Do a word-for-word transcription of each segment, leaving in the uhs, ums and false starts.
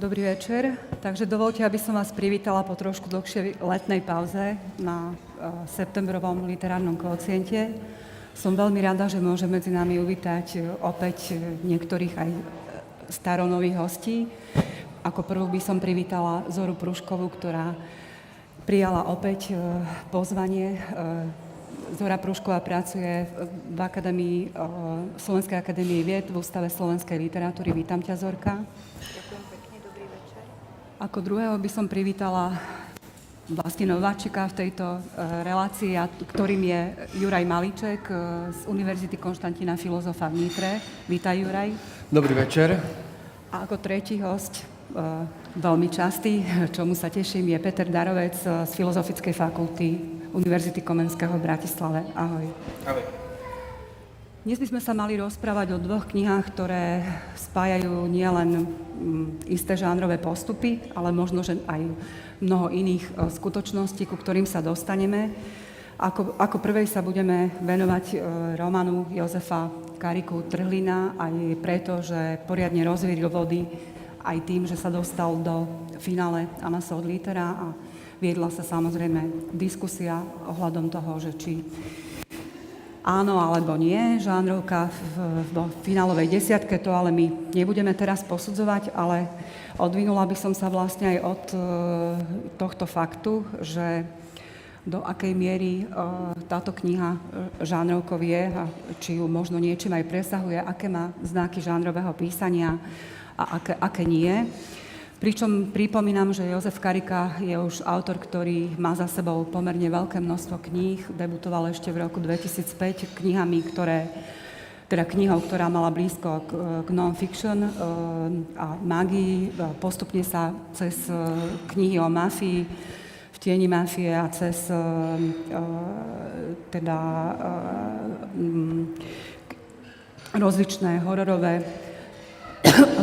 Dobrý večer. Takže dovolte, aby som vás privítala po trošku dlhšej letnej pauze na septembrovom literárnom kvociente. Som veľmi rada, že môže medzi nami uvítať opäť niektorých aj staronových hostí. Ako prvú by som privítala Zoru Prúškovú, ktorá prijala opäť pozvanie. Zora Prúšková pracuje v akadémii, Slovenskej akadémie vied v Ústave slovenskej literatúry. Vítam ťa, Zorka. Ďakujem pekne, dobrý večer. Ako druhého by som privítala vlastne nováčika v tejto relácii, ktorým je Juraj Maliček z Univerzity Konstantina Filozofa v Nitre. Vítaj, Juraj. Dobrý večer. A ako tretí host, veľmi častý, čomu sa teším, je Peter Darovec z Filozofickej fakulty Univerzity Komenského v Bratislave. Ahoj. Ahoj. Dnes by sme sa mali rozprávať o dvoch knihách, ktoré spájajú nielen isté žánrové postupy, ale možno, že aj mnoho iných skutočností, ku ktorým sa dostaneme. Ako, ako prvej sa budeme venovať románu Jozefa Kariku Trhlina, aj preto, že poriadne rozvíril vody aj tým, že sa dostal do finále Anasoft litera a viedla sa samozrejme diskusia ohľadom toho, že či áno alebo nie, žánrovka vo finálovej desiatke, to ale my nebudeme teraz posudzovať, ale odvinula by som sa vlastne aj od e, tohto faktu, že do akej miery e, táto kniha žánrovkov je a či ju možno niečím aj presahuje, aké má znaky žánrového písania a aké, aké nie. Pričom pripomínam, že Jozef Karika je už autor, ktorý má za sebou pomerne veľké množstvo kníh. Debutoval ešte v roku dvetisícpäť knihami, ktoré, teda knihou, ktorá mala blízko k, k non-fiction a magii. Postupne sa cez knihy o mafii, v tieni mafie a cez teda rozličné hororové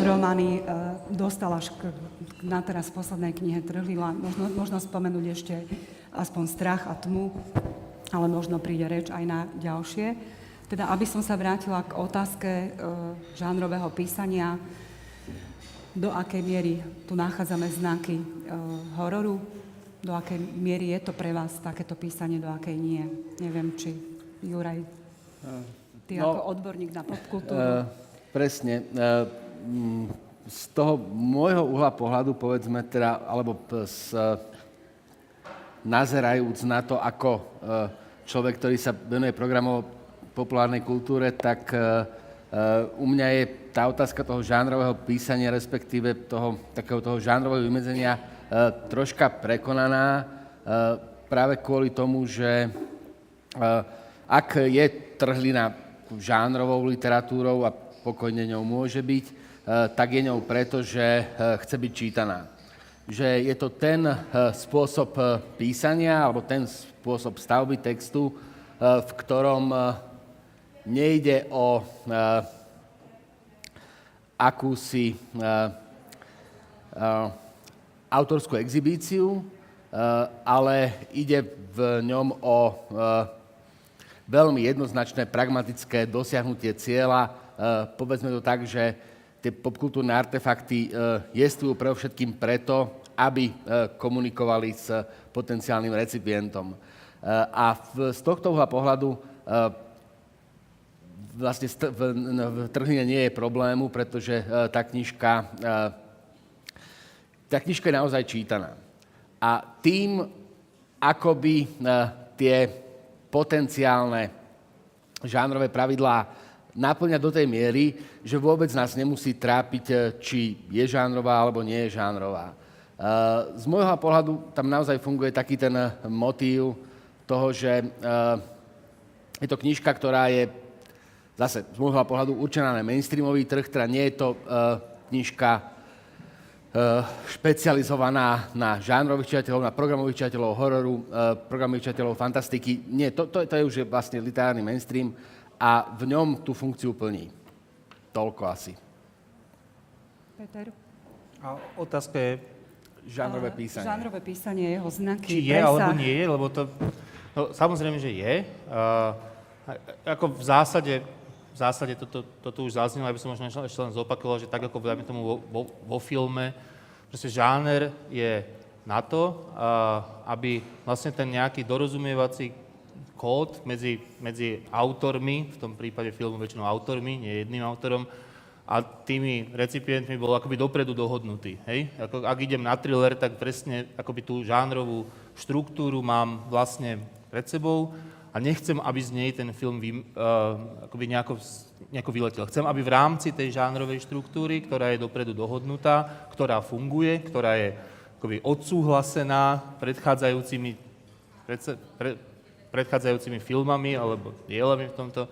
romány dostal až k, na teraz v poslednej knihe Trhlina. Možno, možno spomenúť ešte aspoň Strach a tmu, ale možno príde reč aj na ďalšie. Teda, aby som sa vrátila k otázke e, žánrového písania, do akej miery tu nachádzame znaky e, hororu, do akej miery je to pre vás takéto písanie, do akej nie. Neviem, či Juraj, ty no, ako odborník na popkultúru. Uh... Presne. Z toho môjho uhla pohľadu, povedzme teda, alebo z, nazerajúc na to, ako človek, ktorý sa venuje programov populárnej kultúre, tak u mňa je tá otázka toho žánrového písania, respektíve toho, takého toho žánrového vymedzenia troška prekonaná práve kvôli tomu, že ak je Trhlina žánrovou literatúrou a pokojne ňou môže byť, tak je ňou preto, že chce byť čítaná. Že je to ten spôsob písania, alebo ten spôsob stavby textu, v ktorom nejde o akúsi autorskú exhibíciu, ale ide v ňom o veľmi jednoznačné pragmatické dosiahnutie cieľa. Uh, povedzme to tak, že tie popkultúrne artefakty uh, jestvujú pre všetkým preto, aby uh, komunikovali s uh, potenciálnym recipientom. Uh, a v, z tohto pohľadu uh, vlastne st- v, v Trhline nie je problému, pretože uh, tá knižka uh, tá knižka je naozaj čítaná. A tým, akoby uh, tie potenciálne žánrové pravidlá náplňa do tej miery, že vôbec nás nemusí trápiť, či je žánrová, alebo nie je žánrová. Z môjho pohľadu tam naozaj funguje taký ten motív toho, že je to knižka, ktorá je zase z môjho pohľadu určená na mainstreamový trh, teda nie je to knižka špecializovaná na žánrových čitateľov, na programových čitateľov hororu, programových čitateľov fantastiky. Nie, to, to, to je už vlastne literárny mainstream, a v ňom tú funkciu plní. Toľko asi. Peter? A otázka je žánrové písanie. Žánrové písanie, jeho znaky, presah. Či je alebo nie je, lebo to... No, samozrejme, že je. Uh, ako v zásade, v zásade toto to, to, to už zaznelo, aby som možno ešte len zopakoval, že tak ako, dajme tomu, vo, vo, vo filme, Proste žáner je na to, aby vlastne ten nejaký dorozumievací kód medzi, medzi autormi, v tom prípade filmu väčšinou autormi, nie jedným autorom, a tými recipientmi bol akoby dopredu dohodnutý, hej? Ako, ak idem na thriller, tak presne akoby tú žánrovú štruktúru mám vlastne pred sebou a nechcem, aby z nej ten film vy, uh, akoby nejako, nejako vyletel. Chcem, aby v rámci tej žánrovej štruktúry, ktorá je dopredu dohodnutá, ktorá funguje, ktorá je akoby odsúhlasená predchádzajúcimi, predse, pre, predchádzajúcimi filmami alebo dielami v tomto,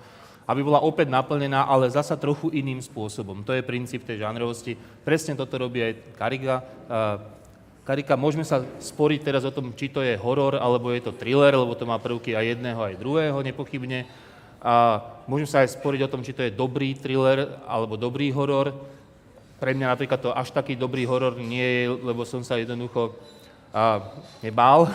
aby bola opäť naplnená, ale zasa trochu iným spôsobom. To je princíp tej žánrovosti. Presne toto robí aj Karika. Karika, môžeme sa sporiť teraz o tom, či to je horor, alebo je to thriller, lebo to má prvky aj jedného, aj druhého, nepochybne. A môžeme sa aj sporiť o tom, či to je dobrý thriller, alebo dobrý horor. Pre mňa napríklad to až taký dobrý horor nie je, lebo som sa jednoducho nebál.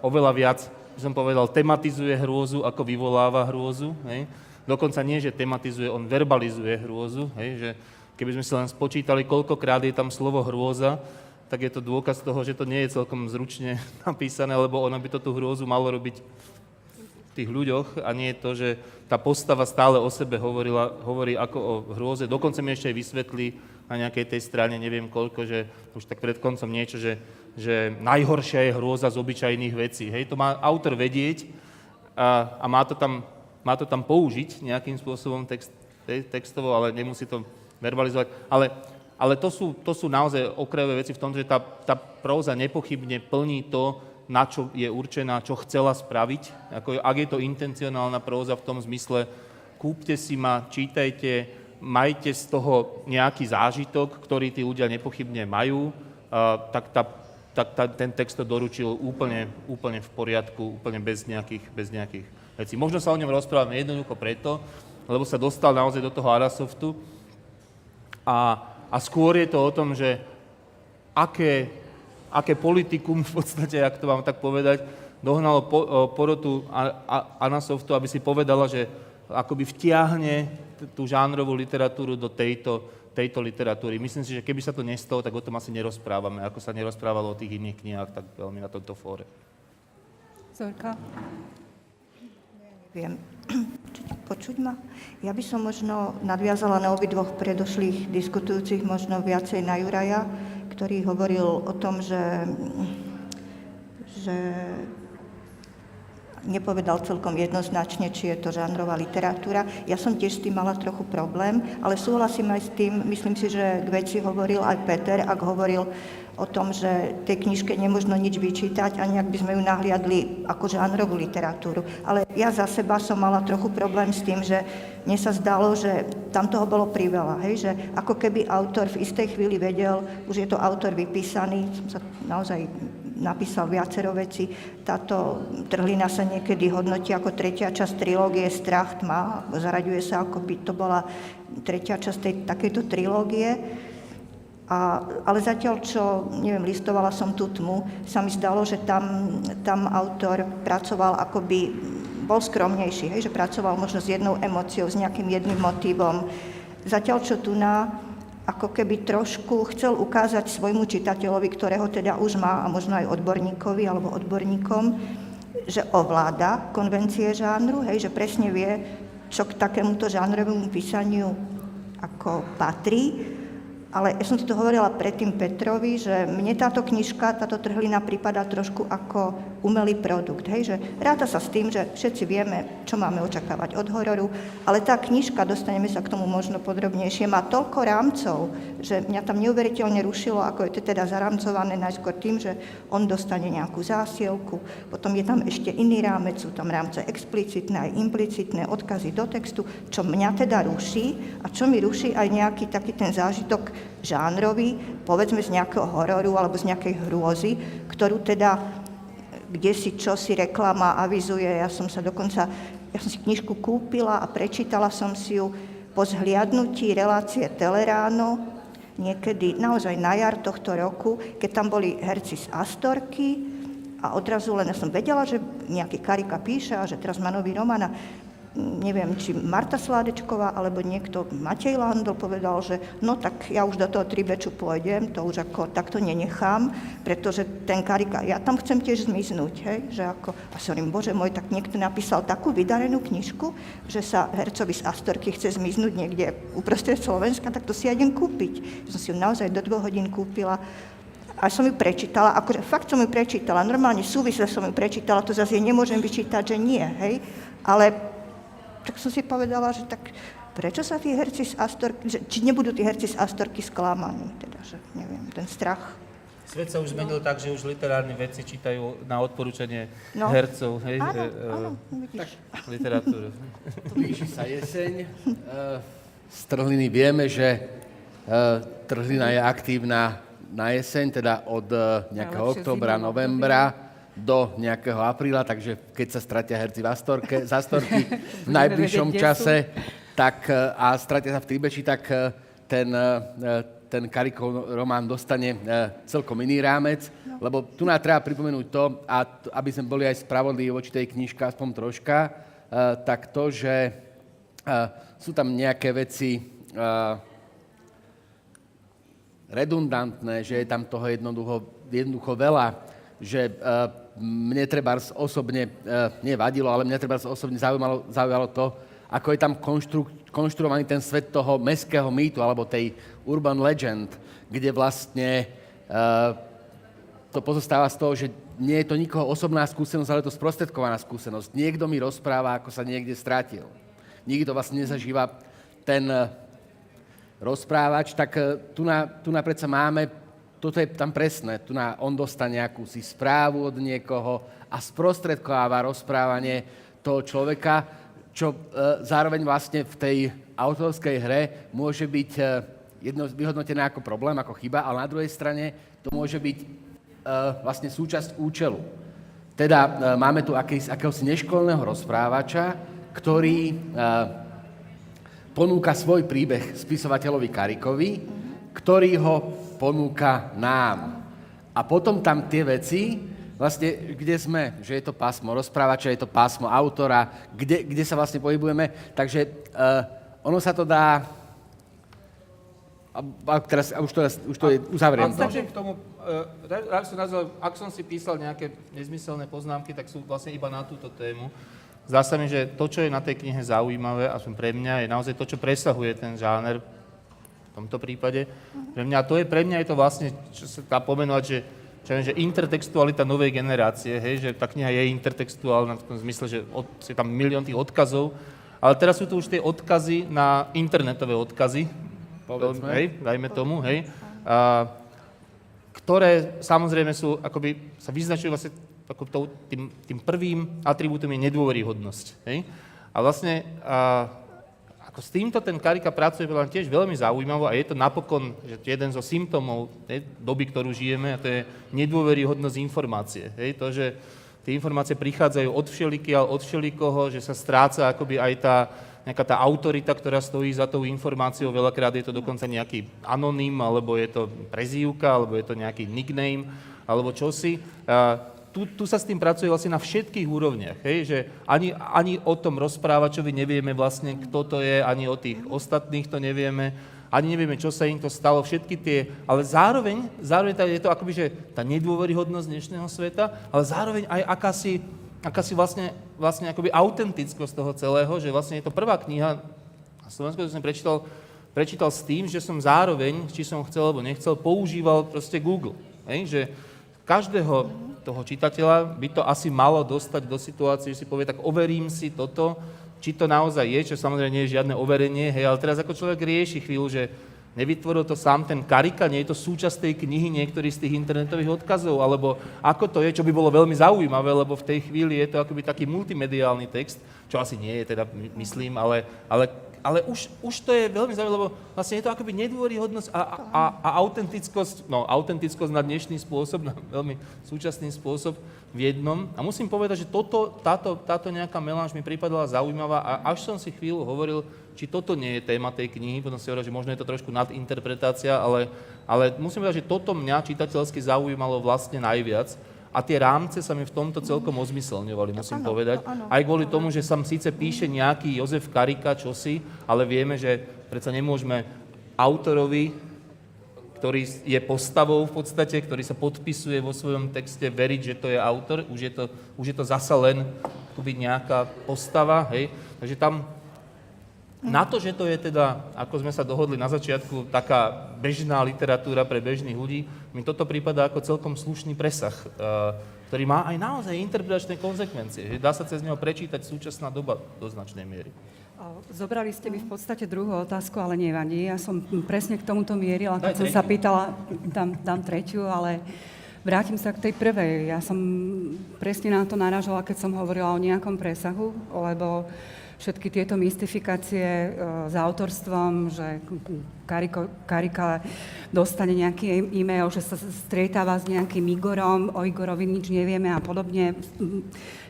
Oveľa viac, som povedal, tematizuje hrôzu, ako vyvoláva hrôzu. Hej? Dokonca nie, že tematizuje, on verbalizuje hrôzu, hej, že keby sme si len spočítali, koľkokrát je tam slovo hrôza, tak je to dôkaz toho, že to nie je celkom zručne napísané, lebo ono by to tú hrôzu malo robiť v tých ľuďoch a nie je to, že tá postava stále o sebe hovorila, hovorí ako o hrôze. Dokonca mi ešte aj vysvetlí na nejakej tej strane, neviem koľko, že už tak pred koncom niečo, že, že najhoršia je hrôza z obyčajných vecí. Hej, to má autor vedieť a, a má to tam... Má to tam použiť nejakým spôsobom text, textovo, ale nemusí to verbalizovať. Ale, ale to, sú, to sú naozaj okrajové veci v tom, že tá, tá próza nepochybne plní to, na čo je určená, čo chcela spraviť. Ako, ak je to intencionálna próza v tom zmysle, kúpte si ma, čítajte, majte z toho nejaký zážitok, ktorý tí ľudia nepochybne majú, uh, tak, tá, tak tá, ten text to doručil úplne, úplne v poriadku, úplne bez nejakých... Bez nejakých veci. Možno sa o ňom rozprávame jednoducho preto, lebo sa dostal naozaj do toho Anasoftu a, a skôr je to o tom, že aké, aké politikum v podstate, ak to mám tak povedať, dohnalo po, porotu Anasoftu, aby si povedala, že akoby vtiahne tú žánrovú literatúru do tejto, tejto literatúry. Myslím si, že keby sa to nestalo, tak o tom asi nerozprávame, ako sa nerozprávalo o tých iných knihách, tak veľmi na tomto fóre. Zorka. Viem. Počuť ma? Ja by som možno nadviazala na obidvoch predošlých diskutujúcich, možno viacej na Juraja, ktorý hovoril o tom, že, že nepovedal celkom jednoznačne, či je to žánrová literatúra. Ja som tiež s tým mala trochu problém, ale súhlasím aj s tým, myslím si, že k veci hovoril aj Peter, ak hovoril o tom, že tej knižke nemôžno nič vyčítať, ani ak by sme ju nahliadli ako žánrovú literatúru. Ale ja za seba som mala trochu problém s tým, že mne sa zdalo, že tam toho bolo priveľa, hej, že ako keby autor v istej chvíli vedel, už je to autor vypísaný, som sa naozaj napísal viacero vecí, táto Trhlina sa niekedy hodnotí ako tretia časť trilógie Strach, tma, zaraďuje sa, ako by to bola tretia časť tej, takejto trilógie. A, ale zatiaľ, čo, neviem, listovala som tú tmu, sa mi zdalo, že tam, tam autor pracoval akoby, bol skromnejší, hej, že pracoval možno s jednou emóciou, s nejakým jedným motívom. Zatiaľ, čo tu na, ako keby trošku chcel ukázať svojmu čitateľovi, ktorého teda už má, a možno aj odborníkovi alebo odborníkom, že ovláda konvencie žánru, hej, že presne vie, čo k takémuto žánrovému písaniu ako patrí. Ale ja som si to hovorila predtým Petrovi, že mne táto knižka, táto Trhlina prípada trošku ako umelý produkt, hej, že ráta sa s tým, že všetci vieme, čo máme očakávať od hororu, ale tá knižka, dostaneme sa k tomu možno podrobnejšie, má toľko rámcov, že mňa tam neuveriteľne rušilo, ako je to teda zaramcované najskôr tým, že on dostane nejakú zásielku, potom je tam ešte iný rámec, sú tam rámce explicitné aj implicitné, odkazy do textu, čo mňa teda ruší a čo mi ruší aj nejaký taký ten zážitok žánrový, povedzme z nejakého hororu alebo z nejakej hrôzy, ktorú teda kdesi čosi reklama avizuje. Ja som sa dokonca, ja som si knižku kúpila a prečítala som si ju po zhliadnutí relácie Teleráno niekedy naozaj na jar tohto roku, keď tam boli herci z Astorky a odrazu len ja som vedela, že nejaký Karika píše a že teraz má nový román. neviem, či Marta Sládečková, alebo niekto, Matej Lehandl, povedal, že no tak ja už do toho Tribeču pôjdem, to už ako takto nenechám, pretože ten Karika, ja tam chcem tiež zmiznúť, hej, že ako, a som im, bože môj, tak niekto napísal takú vydarenú knižku, že sa hercovi z Astorky chce zmiznúť niekde uprostred Slovenska, tak to si ja idem kúpiť. Som si ju naozaj do dvoch hodín kúpila, a som ju prečítala, akože fakt som ju prečítala, normálne súvisle som ju prečítala, to zase nemôžem vyčítať, že nie, hej, ale tak som si povedala, že tak prečo sa tí herci z Astorky, že, či nebudú tí herci z Astorky sklamaní, teda, že neviem, ten strach. Svet sa už zmenil no. tak, že už literárne vedci čítajú na odporúčanie no. hercov, hej, áno, e, áno, vidíš. Tak, literatúru. Blíži sa jeseň, z Trhliny vieme, že Trhlina je aktívna na jeseň, teda od nejakého októbra, novembra do nejakého apríla, takže keď sa stratia herci v Astorke, z Astorky v najbližšom čase, tak, a stratia sa v Tribeči, tak ten, ten Karikov román dostane celkom iný rámec, lebo tu nám treba pripomenúť to, a aby sme boli aj spravodliví voči tej knižke, aspoň troška, tak to, že sú tam nejaké veci redundantné, že je tam toho jednoducho, jednoducho veľa, že mne trebárs osobne, nie vadilo, ale mne trebárs osobne zaujímalo, zaujalo to, ako je tam konštru, konštruovaný ten svet toho mestského mýtu, alebo tej urban legend, kde vlastne uh, to pozostáva z toho, že nie je to nikoho osobná skúsenosť, ale je to sprostredkovaná skúsenosť. Niekto mi rozpráva, ako sa niekde strátil. Nikto vlastne nezažíva ten rozprávač, tak tu na, tu na predsa máme. Toto je tam presné. Tu na, on dostane akúsi správu od niekoho a sprostredkováva rozprávanie toho človeka, čo e, zároveň vlastne v tej autorskej hre môže byť e, jedno, vyhodnotené ako problém, ako chyba, ale na druhej strane to môže byť e, vlastne súčasť účelu. Teda e, máme tu aký, akéhosi neškolného rozprávača, ktorý e, ponúka svoj príbeh spisovateľovi Karikovi, ktorý ho ponúka nám. A potom tam tie veci, vlastne, kde sme, že je to pásmo rozprávača, je to pásmo autora, kde, kde sa vlastne pohybujeme. Takže uh, ono sa to dá... A, a teraz, a už to, už to a, je, uzavriem. A k tomu, uh, som nazval, ak som si písal nejaké nezmyselné poznámky, tak sú vlastne iba na túto tému. Zdá sa mi, že to, čo je na tej knihe zaujímavé, aspoň pre mňa, je naozaj to, čo presahuje ten žáner, v tomto prípade. Pre mňa, to je, pre mňa je to vlastne, čo sa dá pomenovať, že, čo viem, že intertextualita novej generácie, hej, že tá kniha je intertextuálna v tom zmysle, že od, je tam milión tých odkazov, ale teraz sú tu už tie odkazy na internetové odkazy, povedzme, hej, dajme tomu, hej, a, ktoré samozrejme sú, akoby sa vyznačujú vlastne ako tým, tým prvým atribútom je nedôveryhodnosť, hej. A vlastne, a, Ako s týmto ten Karika pracuje len tiež veľmi zaujímavo a je to napokon že jeden zo symptómov tej doby, ktorú žijeme, a to je nedôveryhodnosť informácie. Hej, to, že tie informácie prichádzajú od všelikiaľ, od všelikoho, že sa stráca akoby aj tá nejaká tá autorita, ktorá stojí za tou informáciou, veľakrát je to dokonca nejaký anonym, alebo je to prezývka, alebo je to nejaký nickname, alebo čosi. Tu, tu sa s tým pracuje vlastne na všetkých úrovniach, hej, že ani, ani o tom rozprávačovi nevieme vlastne, kto to je, ani o tých ostatných to nevieme, ani nevieme, čo sa im to stalo, všetky tie, ale zároveň, zároveň tá, je to akoby, že tá nedôveryhodnosť dnešného sveta, ale zároveň aj akási, akási vlastne, vlastne akoby autentickosť toho celého, že vlastne je to prvá kniha, a Slovensko to som prečítal, prečítal s tým, že som zároveň, či som chcel alebo nechcel, používal proste Google, hej, že každého toho čitateľa by to asi malo dostať do situácie, že si povie, tak overím si toto, či to naozaj je, čo samozrejme nie je žiadne overenie, hej, ale teraz ako človek rieši chvíľu, že nevytvoril to sám ten Karika, nie je to súčasť tej knihy niektorých z tých internetových odkazov, alebo ako to je, čo by bolo veľmi zaujímavé, lebo v tej chvíli je to akoby taký multimediálny text, čo asi nie je, teda myslím, ale, ale, ale už, už to je veľmi zaujímavé, lebo vlastne je to akoby nedôveryhodnosť a, a, a autentickosť, no autentickosť na dnešný spôsob, na veľmi súčasný spôsob v jednom. A musím povedať, že toto, táto, táto nejaká melanž mi pripadala zaujímavá a až som si chvíľu hovoril, či toto nie je téma tej knihy, potom si hovoril, že možno je to trošku nadinterpretácia, ale, ale musím povedať, že toto mňa čitateľsky zaujímalo vlastne najviac. A A tie rámce sa mi v tomto celkom ozmyselňovali, musím ano, povedať. Ano, Aj kvôli ano. tomu, že sa síce píše nejaký Jozef Karika, čosi, ale vieme, že predsa nemôžeme autorovi, ktorý je postavou v podstate, ktorý sa podpisuje vo svojom texte, veriť, že to je autor. Už je to, už je to zasa len akoby nejaká postava, hej. Takže tam, na to, že to je teda, ako sme sa dohodli na začiatku, taká bežná literatúra pre bežných ľudí, mi toto prípada ako celkom slušný presah, ktorý má aj naozaj interpretačné konzekvencie. Dá sa cez neho prečítať súčasná doba do značnej miery. Zobrali ste mi v podstate druhú otázku, ale nevadí. Ja som presne k tomuto mierila, keď som sa pýtala, dám, dám tretiu, ale vrátim sa k tej prvej. Ja som presne na to narážala, keď som hovorila o nejakom presahu, lebo všetky tieto mystifikácie e, s autorstvom, že Kariko, Karika dostane nejaký e-mail, že sa stretáva s nejakým Igorom, o Igorovi nič nevieme a podobne.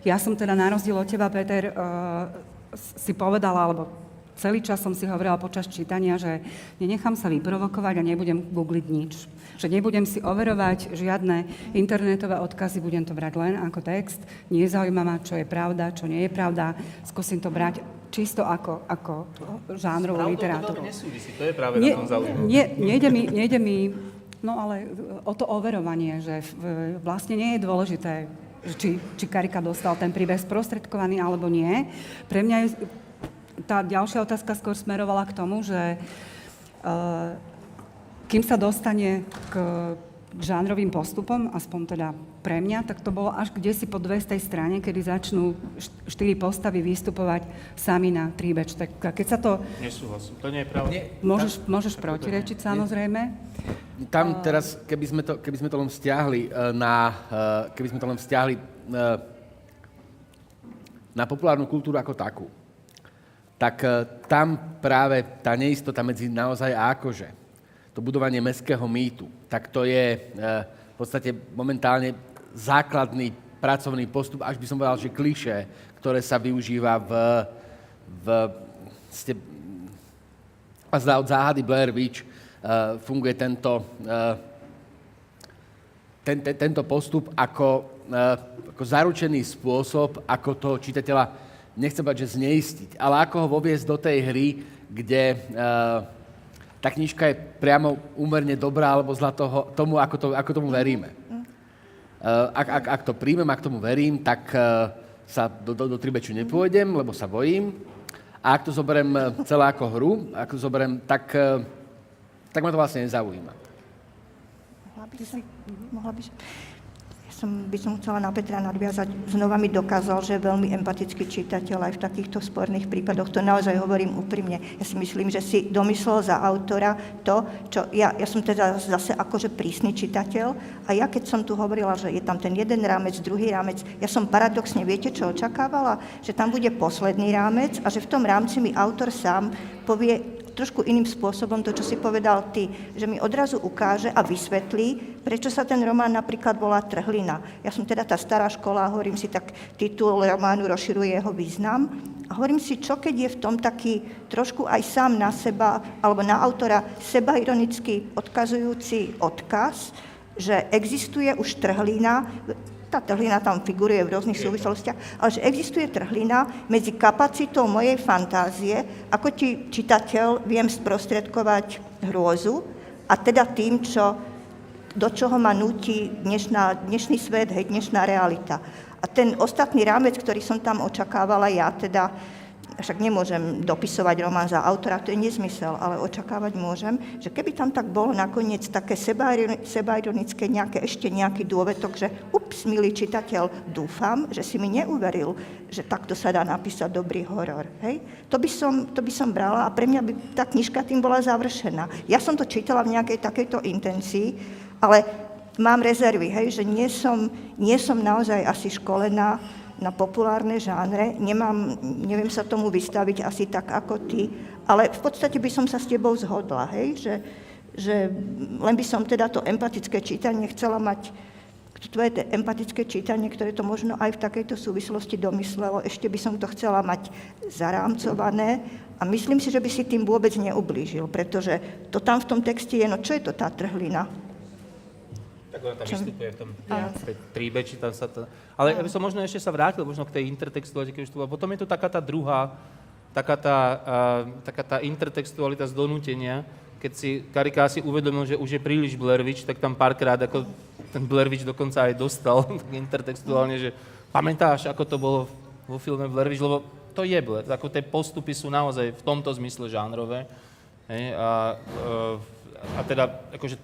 Ja som teda na rozdiel od teba, Peter, e, si povedala, alebo celý čas som si hovorila počas čítania, že nenechám sa vyprovokovať a nebudem googliť nič. Že nebudem si overovať žiadne internetové odkazy, budem to brať len ako text. Nezaujíma ma, čo je pravda, čo nie je pravda. Skúsim to brať čisto ako, ako žánrovú literatúru. To veľmi nesúvisí, to je práve na tom zaujímavé. Nie, nejde mi, nejde mi, no ale o to overovanie, že vlastne nie je dôležité, či, či Karika dostal ten príbeh sprostredkovaný alebo nie. Pre mňa je... Tá ďalšia otázka skôr smerovala k tomu, že uh, kým sa dostane k žánrovým postupom, aspoň teda pre mňa, tak to bolo až kdesi po dvestej strane, kedy začnú štyri postavy vystupovať sami na Tribeč. Tak keď sa to... Nesúhlasím, to nie je pravda. Môžeš, môžeš protirečiť, samozrejme. Tam teraz, keby sme to, keby sme to len vzťahli na... Keby sme to len vzťahli na populárnu kultúru ako takú, tak tam práve tá neistota medzi naozaj a akože, to budovanie mestského mýtu, tak to je e, v podstate momentálne základný pracovný postup, až by som povedal, že klišé, ktoré sa využíva v, v ste, a zdá od záhady Blair Witch, e, funguje tento, e, ten, ten, tento postup ako, e, ako zaručený spôsob, ako toho čitateľa nechcem bať, že zneistiť, ale ako ho voviesť do tej hry, kde e, tá knižka je priamo úmerne dobrá alebo zlá toho, tomu, ako, to, ako tomu veríme. E, ak, ak, ak to príjmem, ak tomu verím, tak e, sa do, do, do Tribeču nepôjdem, lebo sa bojím. A ak to zoberiem celé ako hru, ak to zoberiem, tak, e, tak ma to vlastne nezaujíma. Mohla by sa... Mohla by sa... by som chcela na Petra nadviazať, znova mi dokázal, že je veľmi empatický čitateľ aj v takýchto sporných prípadoch, to naozaj hovorím úprimne. Ja si myslím, že si domyslel za autora to, čo ja, ja som teda zase akože prísny čitateľ a ja keď som tu hovorila, že je tam ten jeden rámec, druhý rámec, ja som paradoxne, viete čo očakávala? Že tam bude posledný rámec a že v tom rámci mi autor sám povie trošku iným spôsobom to, čo si povedal ty, že mi odrazu ukáže a vysvetlí, prečo sa ten román napríklad volá Trhlina. Ja som teda tá stará škola, hovorím si, tak titul románu rozširuje jeho význam a hovorím si, čo keď je v tom taký trošku aj sám na seba, alebo na autora sebaironicky odkazujúci odkaz, že existuje už trhlina, tá trhlina tam figuruje v rôznych súvislostiach, ale že existuje trhlina medzi kapacitou mojej fantázie, ako ti čitateľ viem sprostredkovať hrôzu a teda tým, čo, do čoho ma núti dnešná, dnešný svet, hej, dnešná realita. A ten ostatný rámec, ktorý som tam očakávala ja, teda však nemôžem dopisovať román za autora, to je nezmysel, ale očakávať môžem, že keby tam tak bolo nakoniec také sebaironické nejaké, ešte nejaký dôvetok, že ups, milý čitateľ, dúfam, že si mi neuveril, že takto sa dá napísať dobrý horor, hej? To by som, to by som brala a pre mňa by tá knižka tým bola završená. Ja som to čítala v nejakej takejto intencii, ale mám rezervy, hej, že nie som, nie som naozaj asi školená na populárne žánre, nemám, neviem sa tomu vystaviť asi tak ako ty, ale v podstate by som sa s tebou zhodla, hej, že, že len by som teda to empatické čítanie chcela mať, tvoje empatické čítanie, ktoré to možno aj v takejto súvislosti domyslelo, ešte by som to chcela mať zarámcované a myslím si, že by si tým vôbec neublížil, pretože to tam v tom texte je, no čo je to tá trhlina? Tak ona tam vystupuje v tom Tribeči, tam sa to... Ale aby som možno ešte sa vrátil, možno k tej intertextualite, keď už to bolo. Potom je tu taká tá druhá, taká tá, uh, taká tá intertextualita z donútenia, keď si Karika asi uvedomil, že už je príliš Blair Witch, tak tam párkrát ako ten Blair Witch dokonca aj dostal intertextuálne, že pamätáš, ako to bolo vo filme Blair Witch, lebo to je Blair, ako tie postupy sú naozaj v tomto zmysle žánrové. Hej, a, a teda, akože,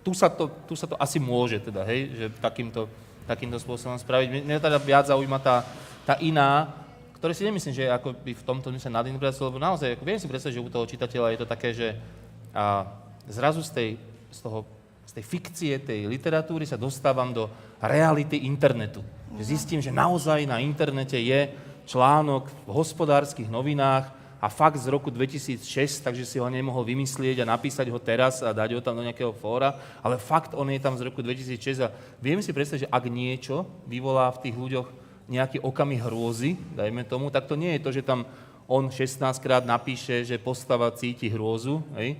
tu sa to, tu sa to asi môže teda, hej, že takýmto, takýmto spôsobom spraviť. Mňa teda viac zaujíma tá, tá iná, ktoré si nemyslím, že ako by v tomto mysle nadinterpretoval, lebo naozaj, ako viem si predstaviť, že u toho čitateľa je to také, že a zrazu z tej, z, toho, z tej fikcie, tej literatúry sa dostávam do reality internetu. Že zistím, že naozaj na internete je článok v Hospodárskych novinách a fakt z roku dvetisícšesť, takže si ho nemohol vymyslieť a napísať ho teraz a dať ho tam do nejakého fóra, ale fakt on je tam z roku dvetisícšesť a viem si predstaviť, že ak niečo vyvolá v tých ľuďoch nejaký okamih hrôzy, dajme tomu, tak to nie je to, že tam on šestnásťkrát napíše, že postava cíti hrôzu, hej?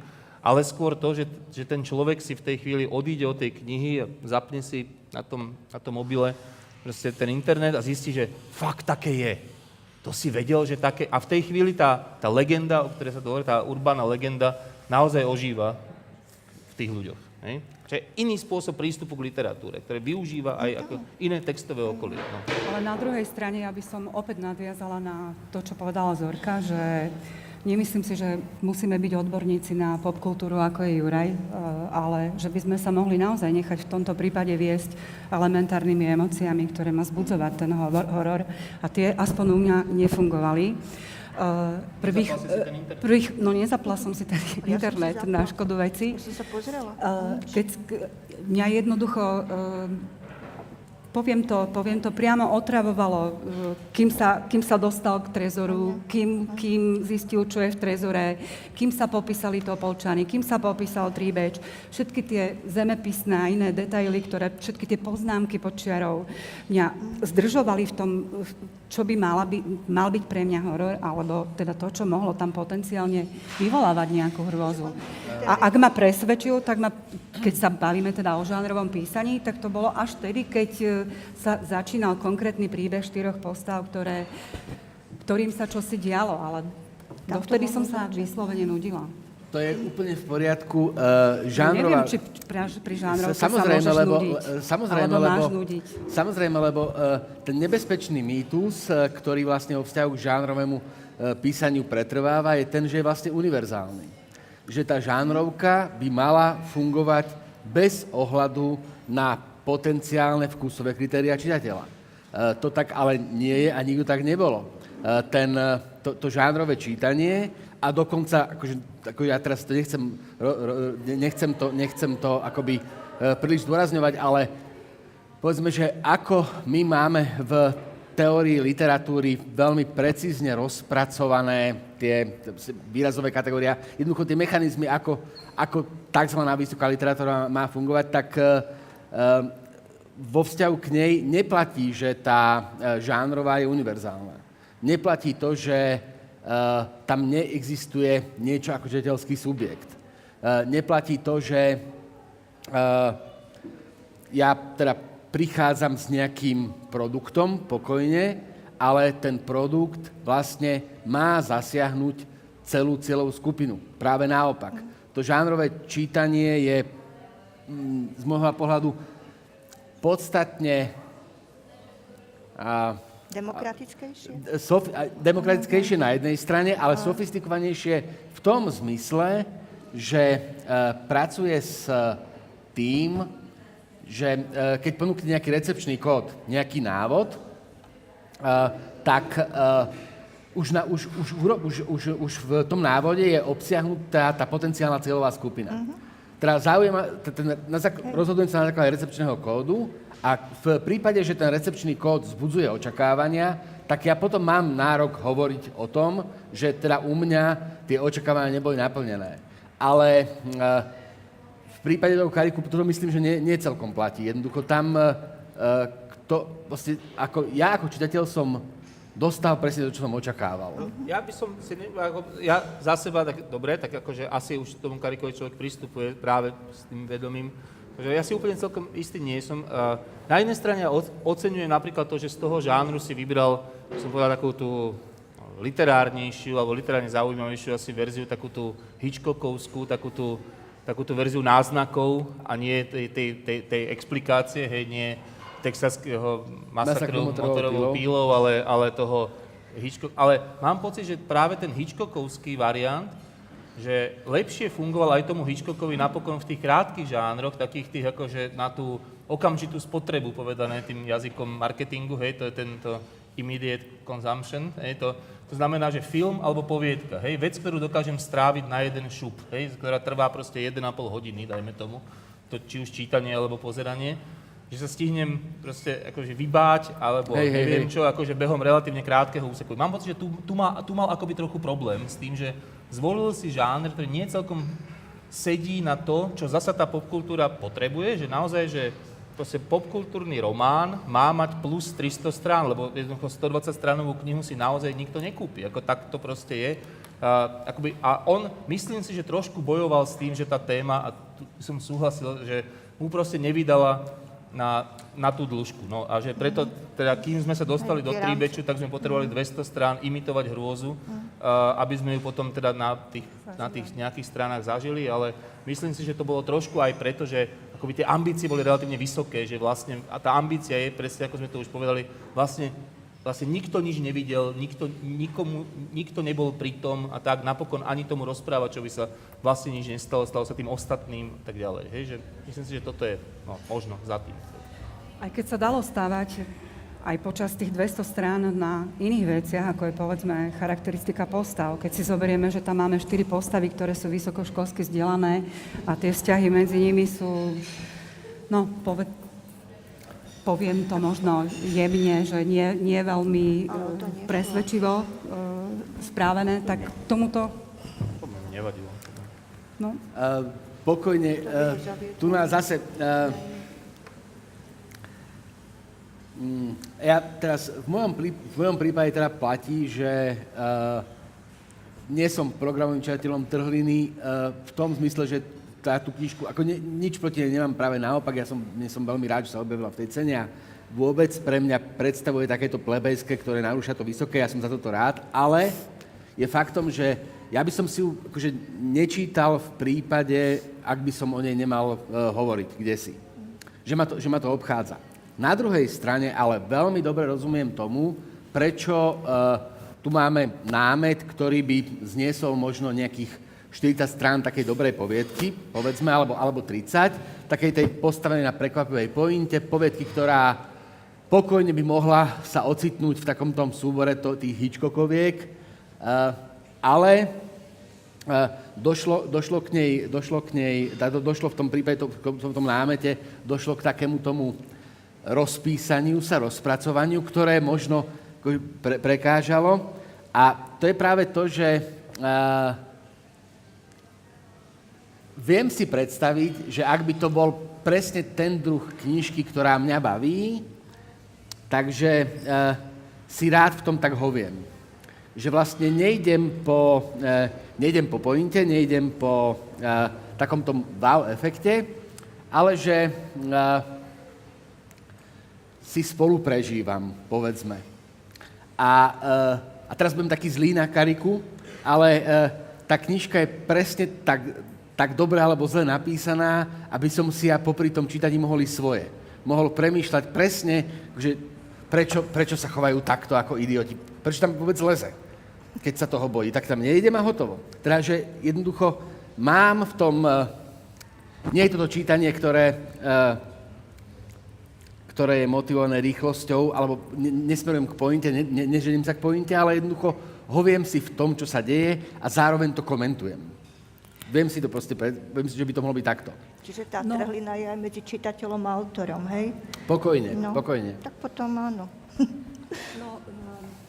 Ale skôr to, že, že ten človek si v tej chvíli odíde od tej knihy a zapne si na tom, na tom mobile proste ten internet a zistí, že fakt také je. To si vedel, že také... A v tej chvíli tá, tá legenda, o ktorej sa to hovorí, tá urbána legenda, naozaj ožíva v tých ľuďoch. Hej? Čiže iný spôsob prístupu k literatúre, ktoré využíva aj no, ako iné textové okolie. No. Ale na druhej strane ja by som opäť nadviazala na to, čo povedala Zorka, že... Nemyslím si, že musíme byť odborníci na popkultúru, ako je Juraj, ale že by sme sa mohli naozaj nechať v tomto prípade viesť elementárnymi emóciami, ktoré má zbudzovať ten horor. A tie aspoň u mňa nefungovali. Prvých, prvých, no nezapla som si ten internet na škodu veci. Ja som sa pozrela. Keď mňa jednoducho... Poviem to, poviem to, priamo otravovalo, kým sa, kým sa dostal k trezoru, kým, kým zistil, čo je v trezore, kým sa popísali Topoľčany, kým sa popísal Tribeč, všetky tie zemepisné a iné detaily, ktoré, všetky tie poznámky pod čiarou mňa zdržovali v tom, čo by mala by, mal byť pre mňa horor, alebo teda to, čo mohlo tam potenciálne vyvolávať nejakú hrôzu. A ak ma presvedčil, tak ma, keď sa bavíme teda o žánrovom písaní, tak to bolo až vtedy, keď sa začínal konkrétny príbeh štyroch postav, ktoré, ktorým sa čosi dialo, ale dovtedy som sa vyslovene nudila. To je úplne v poriadku. Uh, žánrová... Neviem, či pri žánrovke sa môžeš lebo, nudiť, samozrejme, alebo máš lebo, nudiť. Samozrejme, lebo uh, ten nebezpečný mýtus, uh, ktorý vlastne o vzťahu k žánrovému uh, písaniu pretrváva, je ten, že je vlastne univerzálny. Že tá žánrovka by mala fungovať bez ohľadu na potenciálne vkusové kritériá čitateľa. E, to tak ale nie je a nikdy tak nebolo. E, ten, to, to žánrové čítanie a dokonca, akože, ako ja teraz to nechcem, ro, ro, nechcem to, nechcem to akoby, e, príliš zdôrazňovať, ale povedzme, že ako my máme v teórii literatúry veľmi precízne rozpracované tie výrazové kategórie, jednoducho tie mechanizmy, ako, ako tzv. Vysoká literatúra má fungovať, tak... E, vo vzťahu k nej neplatí, že tá žánrová je univerzálna. Neplatí to, že tam neexistuje niečo ako čitateľský subjekt. Neplatí to, že ja teda prichádzam s nejakým produktom pokojne, ale ten produkt vlastne má zasiahnuť celú cieľovú skupinu. Práve naopak. To žánrové čítanie je z môjho pohľadu podstatne a, demokratickejšie? Sof, a, demokratickejšie na jednej strane, ale a... sofistikovanejšie v tom zmysle, že a, pracuje s tým, že a, keď ponúkne nejaký recepčný kód, nejaký návod, a, tak a, už, na, už, už, už, už, už v tom návode je obsiahnutá tá potenciálna cieľová skupina. Uh-huh. Teda zaujíma, ten, na, rozhodujem sa na základe recepčného kódu a v prípade, že ten recepčný kód vzbudzuje očakávania, tak ja potom mám nárok hovoriť o tom, že teda u mňa tie očakávania neboli naplnené. Ale e, v prípade toho Kariku toto myslím, že nie, nie celkom platí. Jednoducho tam, e, kto, vlastne, ako, ja ako čitateľ som dostal presne to, čo som očakával. Ja by som si, ja za seba, tak dobre, tak akože asi už tomu Karikovi človek pristupuje práve s tým vedomím, Ja si úplne celkom istý nie som. Na jednej strane oceňujem napríklad to, že z toho žánru si vybral, som povedal, takú tú literárnejšiu alebo literárne zaujímavejšiu asi verziu, takú tú Hitchcockovskú, takú tú, takú tú verziu náznakov a nie tej, tej, tej, tej explikácie, hej, nie texaského masakru motorovou pílou, ale, ale toho Hitchcock. Ale mám pocit, že práve ten Hitchcockovský variant, že lepšie fungoval aj tomu Hitchcockovi napokon v tých krátkych žánroch, takých tých akože na tú okamžitú spotrebu, povedané tým jazykom marketingu, hej, to je tento immediate consumption, hej, to, to znamená, že film alebo poviedka, hej, vec, ktorú dokážem stráviť na jeden šup, hej, ktorá trvá proste jeden a pol hodiny, dajme tomu, to či už čítanie alebo pozeranie, že sa stihnem proste akože vybáť, alebo hej, neviem hej, čo, akože behom relatívne krátkeho úseku. Mám pocit, že tu, tu, má, tu mal akoby trochu problém s tým, že zvolil si žánr, ktorý nie celkom sedí na to, čo zasa tá popkultúra potrebuje, že naozaj, že proste popkultúrny román má mať plus tristo strán, lebo jednoducho stodvadsaťstranovú knihu si naozaj nikto nekúpi, ako tak to proste je. A, akoby, a on, myslím si, že trošku bojoval s tým, že tá téma, a tu som súhlasil, že mu proste nevydala Na, na tú dĺžku. No a že preto, teda kým sme sa dostali do Tribeču, tak sme potrebovali dvesto strán imitovať hrôzu, uh, aby sme ju potom teda na tých, na tých nejakých stranách zažili, ale myslím si, že to bolo trošku aj preto, že akoby tie ambície boli relatívne vysoké, že vlastne, a tá ambícia je, presne ako sme to už povedali, vlastne, vlastne nikto nič nevidel, nikto, nikomu, nikto nebol pri tom a tak napokon ani tomu rozprávačovi sa vlastne nič nestalo, stalo sa tým ostatným a tak ďalej. Hej, že myslím si, že toto je no, možno za tým. Aj keď sa dalo stávať aj počas tých dvesto strán na iných veciach, ako je povedzme charakteristika postav, keď si zoberieme, že tam máme štyri postavy, ktoré sú vysokoškolsky vzdelané a tie vzťahy medzi nimi sú, no poved, poviem to možno jemne, že nie, nie veľmi nie presvedčivo správené, tak tomuto... To mi nevadilo. No. Uh, pokojne, uh, tu nás zase... Uh, Ja teraz, v mojom, v mojom prípade teda platí, že uh, nie som programovým čitateľom Trhliny uh, v tom zmysle, že tá tú knižku, ako ne, nič proti nej nemám, práve naopak, ja som, som veľmi rád, že sa objavila v tej cene a vôbec pre mňa predstavuje takéto plebejské, ktoré narúša to vysoké, ja som za toto rád, ale je faktom, že ja by som si ju akože nečítal v prípade, ak by som o nej nemal uh, hovoriť kdesi, že ma to, že ma to obchádza. Na druhej strane ale veľmi dobre rozumiem tomu, prečo e, tu máme námet, ktorý by zniesol možno nejakých štyridsať strán takej dobrej poviedky, povedzme, alebo, alebo tridsať, takej tej postavenej na prekvapivej pointe, poviedky, ktorá pokojne by mohla sa ocitnúť v takomto súbore to, tých Hitchcockoviek, e, ale e, došlo, došlo k nej, došlo, k nej do, došlo v tom prípade, to, v tom námete, došlo k takému tomu rozpísaniu sa, rozpracovaniu, ktoré možno pre- prekážalo. A to je práve to, že uh, viem si predstaviť, že ak by to bol presne ten druh knižky, ktorá mňa baví, takže uh, si rád v tom tak hoviem. Že vlastne nejdem po, uh, nejdem po pointe, nejdem po uh, takomto wow efekte, ale že... Uh, si spolu prežívam, povedzme. A, e, a teraz budem taký zlý na Kariku, ale e, tá knižka je presne tak, tak dobre alebo zle napísaná, aby som si ja popri tom čítaní mohol ísť svoje. Mohol premýšľať presne, že prečo, prečo sa chovajú takto ako idioti. Prečo tam vôbec leze, keď sa toho bojí. Tak tam nejdem a hotovo. Teda, že jednoducho mám v tom... E, nie je toto čítanie, ktoré... E, ktoré je motivované rýchlosťou, alebo nesmerujem k pointe, ne, ne, nežením sa k pointe, ale jednoducho hoviem si v tom, čo sa deje a zároveň to komentujem. Viem si to proste, viem si, že by to mohlo byť takto. Čiže tá no. Trhlina je aj medzi čitateľom a autorom, hej? Pokojne, no, pokojne. Tak potom áno. No,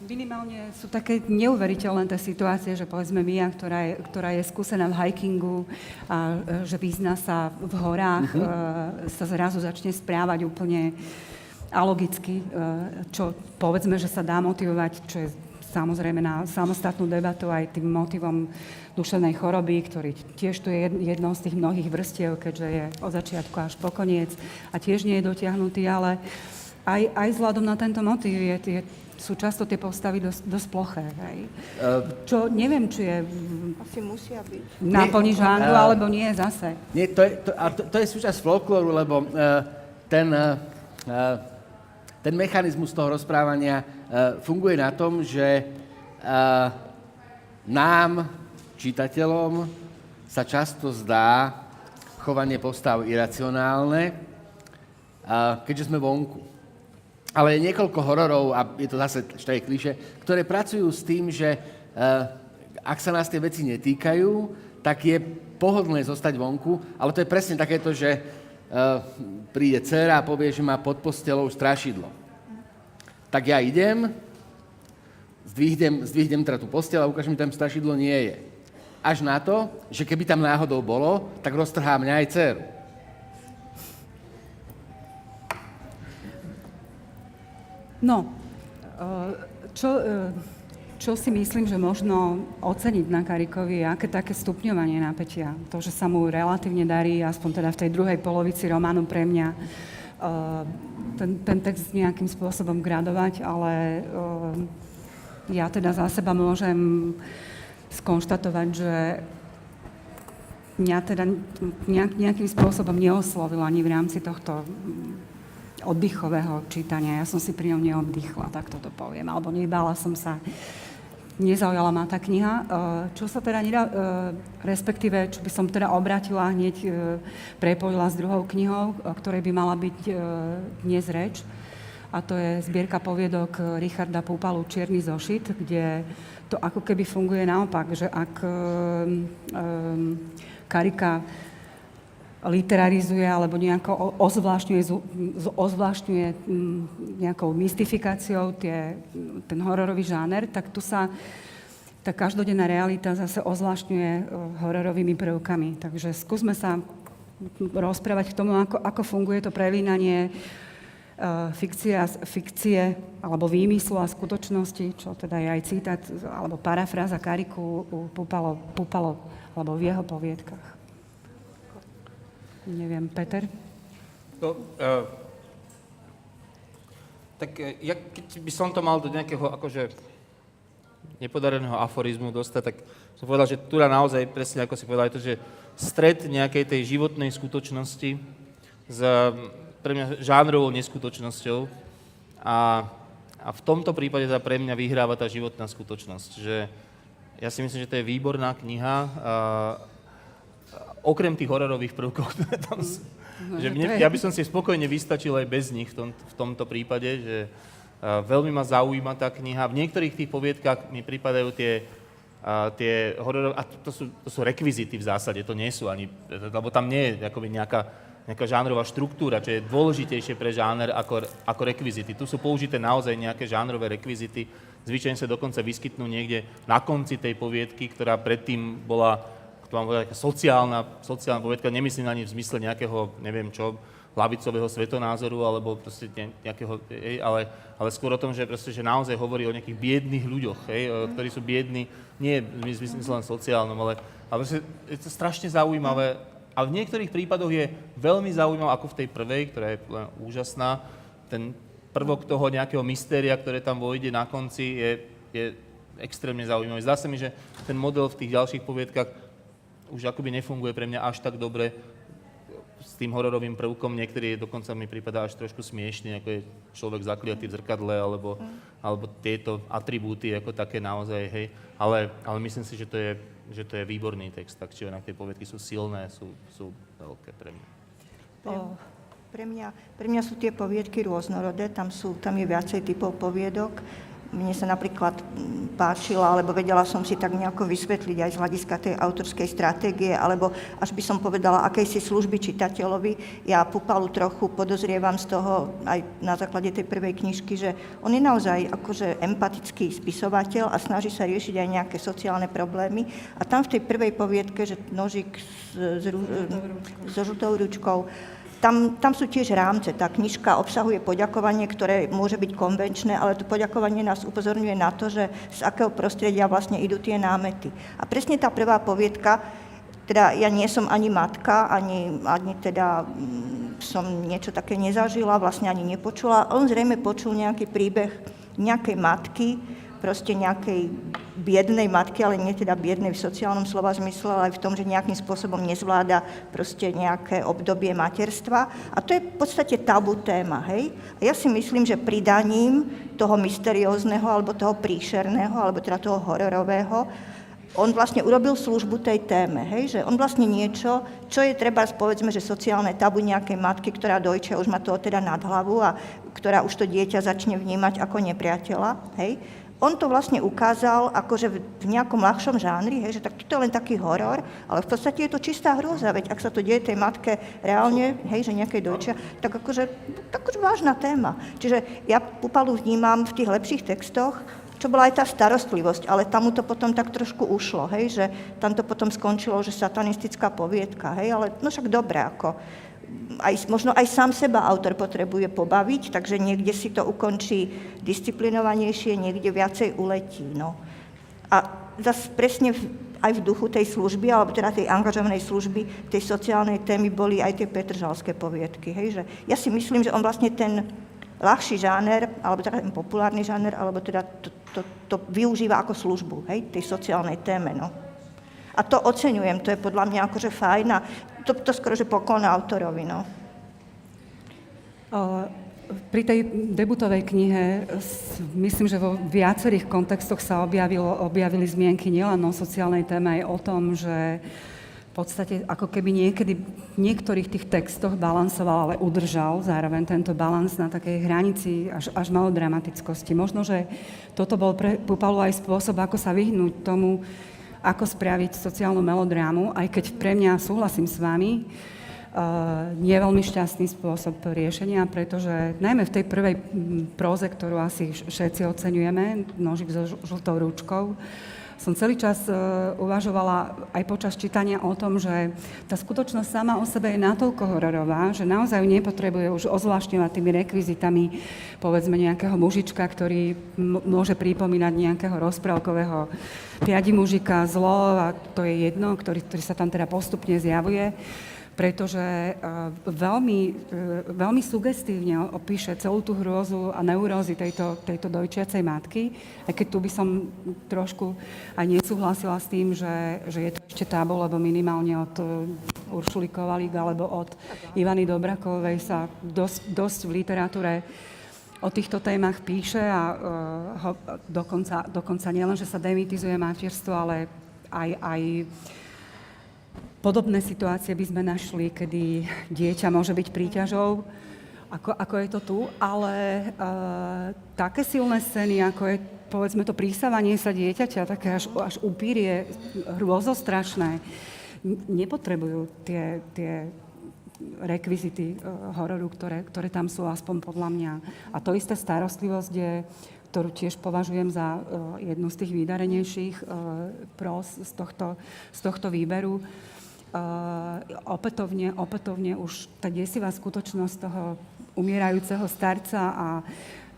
minimálne sú také neuveriteľné tie situácie, že povedzme Mia, ktorá je, ktorá je skúsená v hikingu, a že vyzná sa v horách, mm-hmm. sa zrazu začne správať úplne alogicky, čo povedzme, že sa dá motivovať, čo je samozrejme na samostatnú debatu aj tým motivom duševnej choroby, ktorý tiež tu je jednou z tých mnohých vrstiev, keďže je od začiatku až po koniec a tiež nie je dotiahnutý, ale aj, aj vzhľadom na tento motiv je, je, sú často tie postavy dosť, dosť ploché. Uh, Čo neviem, či je... Asi musia byť. Náplní žánru, uh, alebo nie zase. Nie, to, je, to, a to, to je súčasť folklóru, lebo uh, ten... Uh, Ten mechanizmus toho rozprávania uh, funguje na tom, že uh, nám, čitateľom, sa často zdá chovanie postav iracionálne, uh, keďže sme vonku. Ale je niekoľko hororov, a je to zase štaje klišé, ktoré pracujú s tým, že uh, ak sa nás tie veci netýkajú, tak je pohodlné zostať vonku, ale to je presne takéto, že Uh, príde dcera a povie, že má pod postelou strašidlo. Tak ja idem, zdvihnem, zdvihnem teda tú posteľ a ukážem, že tam strašidlo nie je. Až na to, že keby tam náhodou bolo, tak roztrhá mňa aj dceru. No, čo, čo si myslím, že možno oceniť na Karikovi, aké také stupňovanie napätia. To, že sa mu relatívne darí, aspoň teda v tej druhej polovici románu pre mňa, ten, ten text nejakým spôsobom gradovať, ale ja teda za seba môžem skonštatovať, že mňa teda nejakým spôsobom neoslovil ani v rámci tohto oddychového čítania. Ja som si pri ňom neoddychla, tak toto poviem. Alebo nebála som sa, nezaujala ma tá kniha. Čo sa teda nedá, respektíve, čo by som teda obratila hneď, prepojila s druhou knihou, o ktorej by mala byť dnes reč. A to je zbierka poviedok Richarda Púpalu Čierny zošit, kde to ako keby funguje naopak, že ak Karika literarizuje alebo nejako ozvlášťuje, ozvlášťuje nejakou mystifikáciou tie, ten hororový žáner, tak tu sa tá každodenná realita zase ozvlášťuje hororovými prvkami. Takže skúsme sa rozprávať k tomu, ako, ako funguje to prelínanie fikcie, fikcie alebo výmyslu a skutočnosti, čo teda je aj citát alebo parafráza Kariku u Púpalo, Púpalo alebo v jeho poviedkach. Neviem, Peter? No, uh, tak ja, keď by som to mal do nejakého akože nepodareného aforizmu dostať, tak som povedal, že tu naozaj presne, ako si povedal, je to, že stret nejakej tej životnej skutočnosti s pre mňa žánrovou neskutočnosťou a, a v tomto prípade teda pre mňa vyhráva tá životná skutočnosť, že ja si myslím, že to je výborná kniha a okrem tých hororových prvkov, ktoré tam sú. No, že mne, ja by som si spokojne vystačil aj bez nich v, tom, v tomto prípade, že uh, veľmi ma zaujíma tá kniha. V niektorých tých poviedkách mi pripadajú tie, uh, tie hororové... A to, to, sú, to sú rekvizity v zásade, to nie sú ani... Lebo tam nie je akoby nejaká, nejaká žánrová štruktúra, čo je dôležitejšie pre žáner ako, ako rekvizity. Tu sú použité naozaj nejaké žánrové rekvizity. Zvyčajne sa dokonca vyskytnú niekde na konci tej poviedky, ktorá predtým bola... to mám povedať, taká sociálna, sociálna povedka, nemyslím ani v zmysle nejakého, neviem čo, ľavicového svetonázoru, alebo proste nejakého, hej, ale, ale skôr o tom, že proste, že naozaj hovorí o nejakých biedných ľuďoch, hej, ktorí sú biední, nie v zmysle len sociálnom, ale, ale proste je to strašne zaujímavé. A v niektorých prípadoch je veľmi zaujímavé, ako v tej prvej, ktorá je len úžasná, ten prvok toho nejakého mystéria, ktoré tam vojde na konci, je, je extrémne zaujímavý. Zdá sa mi, že ten model v tých ďalších poviedkach už akoby nefunguje pre mňa až tak dobre s tým hororovým prvkom. Niektorý dokonca mi prípada až trošku smiešný, ako je človek zakliatý v zrkadle, alebo, alebo tieto atribúty ako také naozaj, hej. Ale, ale myslím si, že to, je, že to je výborný text, tak či onak tie poviedky sú silné, sú, sú veľké pre mňa. Pre, pre mňa. Pre mňa sú tie poviedky rôznorodé, tam, sú, tam je viacej typov poviedok. Mne sa napríklad páčila, alebo vedela som si tak nejako vysvetliť aj z hľadiska tej autorskej stratégie, alebo až by som povedala, akejsi služby čitateľovi. Ja Pupalu trochu podozrievam z toho, aj na základe tej prvej knižky, že on je naozaj akože empatický spisovateľ a snaží sa riešiť aj nejaké sociálne problémy. A tam v tej prvej poviedke, že nožík s, s, s žltou ručkou, Tam, tam sú tiež rámce. Tá knižka obsahuje poďakovanie, ktoré môže byť konvenčné, ale to poďakovanie nás upozorňuje na to, že z akého prostredia vlastne idú tie námety. A presne tá prvá poviedka, teda ja nie som ani matka, ani, ani teda som niečo také nezažila, vlastne ani nepočula. On zrejme počul nejaký príbeh nejakej matky, proste nejakej biednej matky, ale nie teda biednej v sociálnom slova zmysle, ale aj v tom, že nejakým spôsobom nezvláda proste nejaké obdobie materstva. A to je v podstate tabu téma, hej? A ja si myslím, že pridaním toho mysteriózneho, alebo toho príšerného, alebo teda toho hororového, on vlastne urobil službu tej téme, hej? Že on vlastne niečo, čo je treba, povedzme, že sociálne tabu nejakej matky, ktorá dojčia, už má to teda nad hlavu a ktorá už to dieťa začne vnímať ako nepriateľa, hej? On to vlastne ukázal akože v nejakom ľahšom žánri, hej, že tak toto je len taký horor, ale v podstate je to čistá hrôza, veď ak sa to deje tej matke reálne, hej, že nejakej dojčia, tak akože, tak akože vážna téma. Čiže ja Púpalu vnímam v tých lepších textoch, čo bola aj tá starostlivosť, ale tam mu to potom tak trošku ušlo, hej, že tam to potom skončilo, že satanistická poviedka, hej, ale no však dobre, ako aj, možno aj sám seba autor potrebuje pobaviť, takže niekde si to ukončí disciplinovanejšie, niekde viacej uletí, no. A zase presne v, aj v duchu tej služby, alebo teda tej angažovanej služby, tej sociálnej témy boli aj tie petržalské poviedky, hej, že ja si myslím, že on vlastne ten ľahší žáner, alebo teda ten populárny žáner, alebo teda to, to, to využíva ako službu, hej, tej sociálnej téme, no. A to oceňujem, to je podľa mňa akože fajn a to, to skoro, že poklon autorovi, no. Pri tej debutovej knihe, myslím, že vo viacerých kontextoch sa objavilo, objavili zmienky nielen o sociálnej téme, aj o tom, že v podstate ako keby niekedy v niektorých tých textoch balansoval, ale udržal zároveň tento balans na takej hranici až, až malo dramatickosti. Možno, že toto bol pre Púpalu aj spôsob, ako sa vyhnúť tomu, ako spraviť sociálnu melodrámu, aj keď pre mňa, súhlasím s vami, uh, nie je veľmi šťastný spôsob riešenia, pretože najmä v tej prvej próze, ktorú asi všetci oceňujeme, nožík so žltou ručkou, som celý čas uh, uvažovala aj počas čítania o tom, že tá skutočnosť sama o sebe je natoľko hororová, že naozaj ju nepotrebuje už ozvláštňovať tými rekvizitami, povedzme nejakého mužička, ktorý m- môže pripomínať nejakého rozprávkového piadi mužika, zlo, a to je jedno, ktorý, ktorý sa tam teda postupne zjavuje, pretože uh, veľmi, uh, veľmi sugestívne opíše celú tú hrôzu a neurózy tejto, tejto dojčiacej matky, aj keď tu by som trošku aj nesúhlasila s tým, že, že je to ešte tabu, lebo minimálne od uh, Uršuly Kovalík alebo od Ivany Dobrakovej sa dosť, dosť v literatúre o týchto témach píše a uh, ho, dokonca, dokonca nielen, že sa demitizuje materstvo, ale aj... aj podobné situácie by sme našli, kedy dieťa môže byť príťažou, ako, ako je to tu, ale e, také silné scény, ako je, povedzme, to prísávanie sa dieťaťa, také až, až upírie, hrôzostrašné, nepotrebujú tie, tie rekvizity e, hororu, ktoré, ktoré tam sú, aspoň podľa mňa. A to isté starostlivosť je, ktorú tiež považujem za e, jednu z tých výdarenejších e, prós z tohto, z tohto výberu. Uh, opätovne, opätovne už tá desivá skutočnosť toho umierajúceho starca a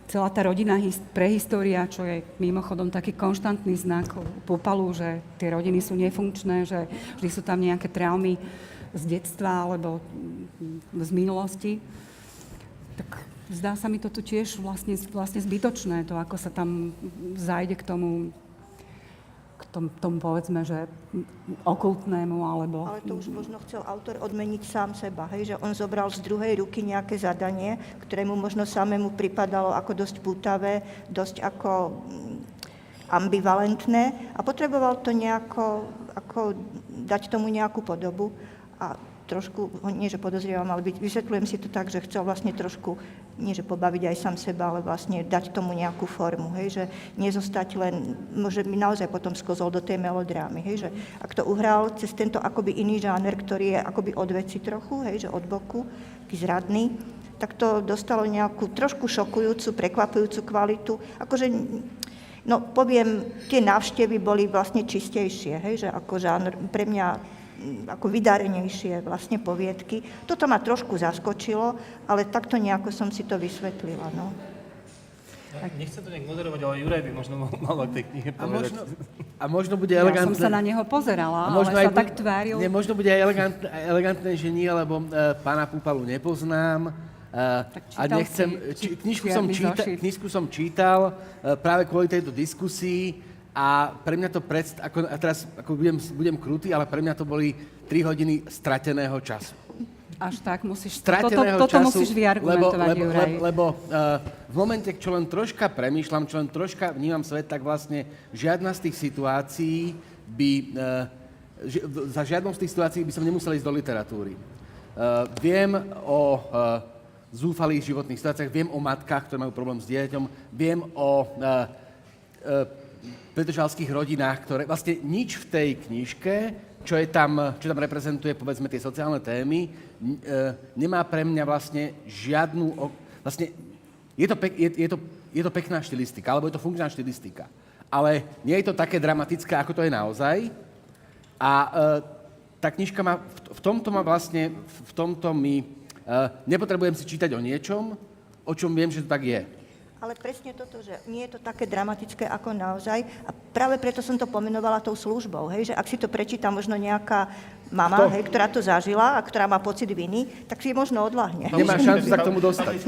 celá tá rodinná his- prehistória, čo je mimochodom taký konštantný znak Púpalu, že tie rodiny sú nefunkčné, že vždy sú tam nejaké traumy z detstva alebo z minulosti. Tak zdá sa mi to tu tiež vlastne, vlastne zbytočné, to ako sa tam zájde k tomu k tom, tomu, povedzme, že okultnému, alebo... Ale to už možno chcel autor odmeniť sám seba, hej, že on zobral z druhej ruky nejaké zadanie, ktorému možno samému pripadalo ako dosť pútavé, dosť ako ambivalentné a potreboval to nejako, ako dať tomu nejakú podobu a trošku, nie že podozrievam, ale vysvetľujem si to tak, že chcel vlastne trošku, nie že pobaviť aj sám seba, ale vlastne dať tomu nejakú formu, hej, že nezostať len, že mi naozaj potom skozol do tej melodrámy, hej, že ak to uhral cez tento akoby iný žáner, ktorý je akoby od veci trochu, hej, že od boku, taký zradný, tak to dostalo nejakú trošku šokujúcu, prekvapujúcu kvalitu, akože, no poviem, tie návštevy boli vlastne čistejšie, hej, že ako žáner, pre mňa ako vydarenejšie vlastne poviedky. Toto ma trošku zaskočilo, ale takto nejako som si to vysvetlila, no. Ja nechcem to nejak moderovať, ale Juraj by možno mal k tej knihe povedať. A možno, a možno bude elegantné... Ja som sa na neho pozerala, ale sa bu- tak tváril. Ne, možno bude aj elegantné, elegantné, že nie, lebo uh, pána Púpalu nepoznám. Uh, a nechcem... Si, či, knižku, som číta, knižku som čítal uh, práve kvôli tejto diskusii a pre mňa to predst... Ako, a teraz ako budem, budem krutý, ale pre mňa to boli tri hodiny strateného času. Až tak musíš, toto, toto času, musíš vyargumentovať, lebo, lebo, Juraj. Lebo, lebo uh, v momente, čo len troška premýšľam, čo len troška vnímam svet, tak vlastne žiadna z tých situácií by... Uh, ži, za žiadnou z tých situácií by som nemusel ísť do literatúry. Uh, viem o uh, zúfalých životných situáciách, viem o matkách, ktoré majú problém s dieťom, viem o uh, uh, pretože rodinách, ktoré... Vlastne nič v tej knižke... Čo, je tam, čo tam reprezentuje, povedzme, tie sociálne témy, nemá pre mňa vlastne žiadnu... Vlastne je to, pek, je, je to, je to pekná štilistika, alebo je to funkčná štilistika. Ale nie je to také dramatické, ako to je naozaj. A e, tá knižka má... V, v tomto má vlastne... V tomto mi... E, nepotrebujem si čítať o niečom, o čom viem, že to tak je. Ale presne toto, že nie je to také dramatické ako naozaj a práve preto som to pomenovala tou službou, hej, že ak si to prečíta možno nejaká mama, to... hej, ktorá to zažila a ktorá má pocit viny, tak si možno odľahne. Nemá šancu sa k tomu dostať.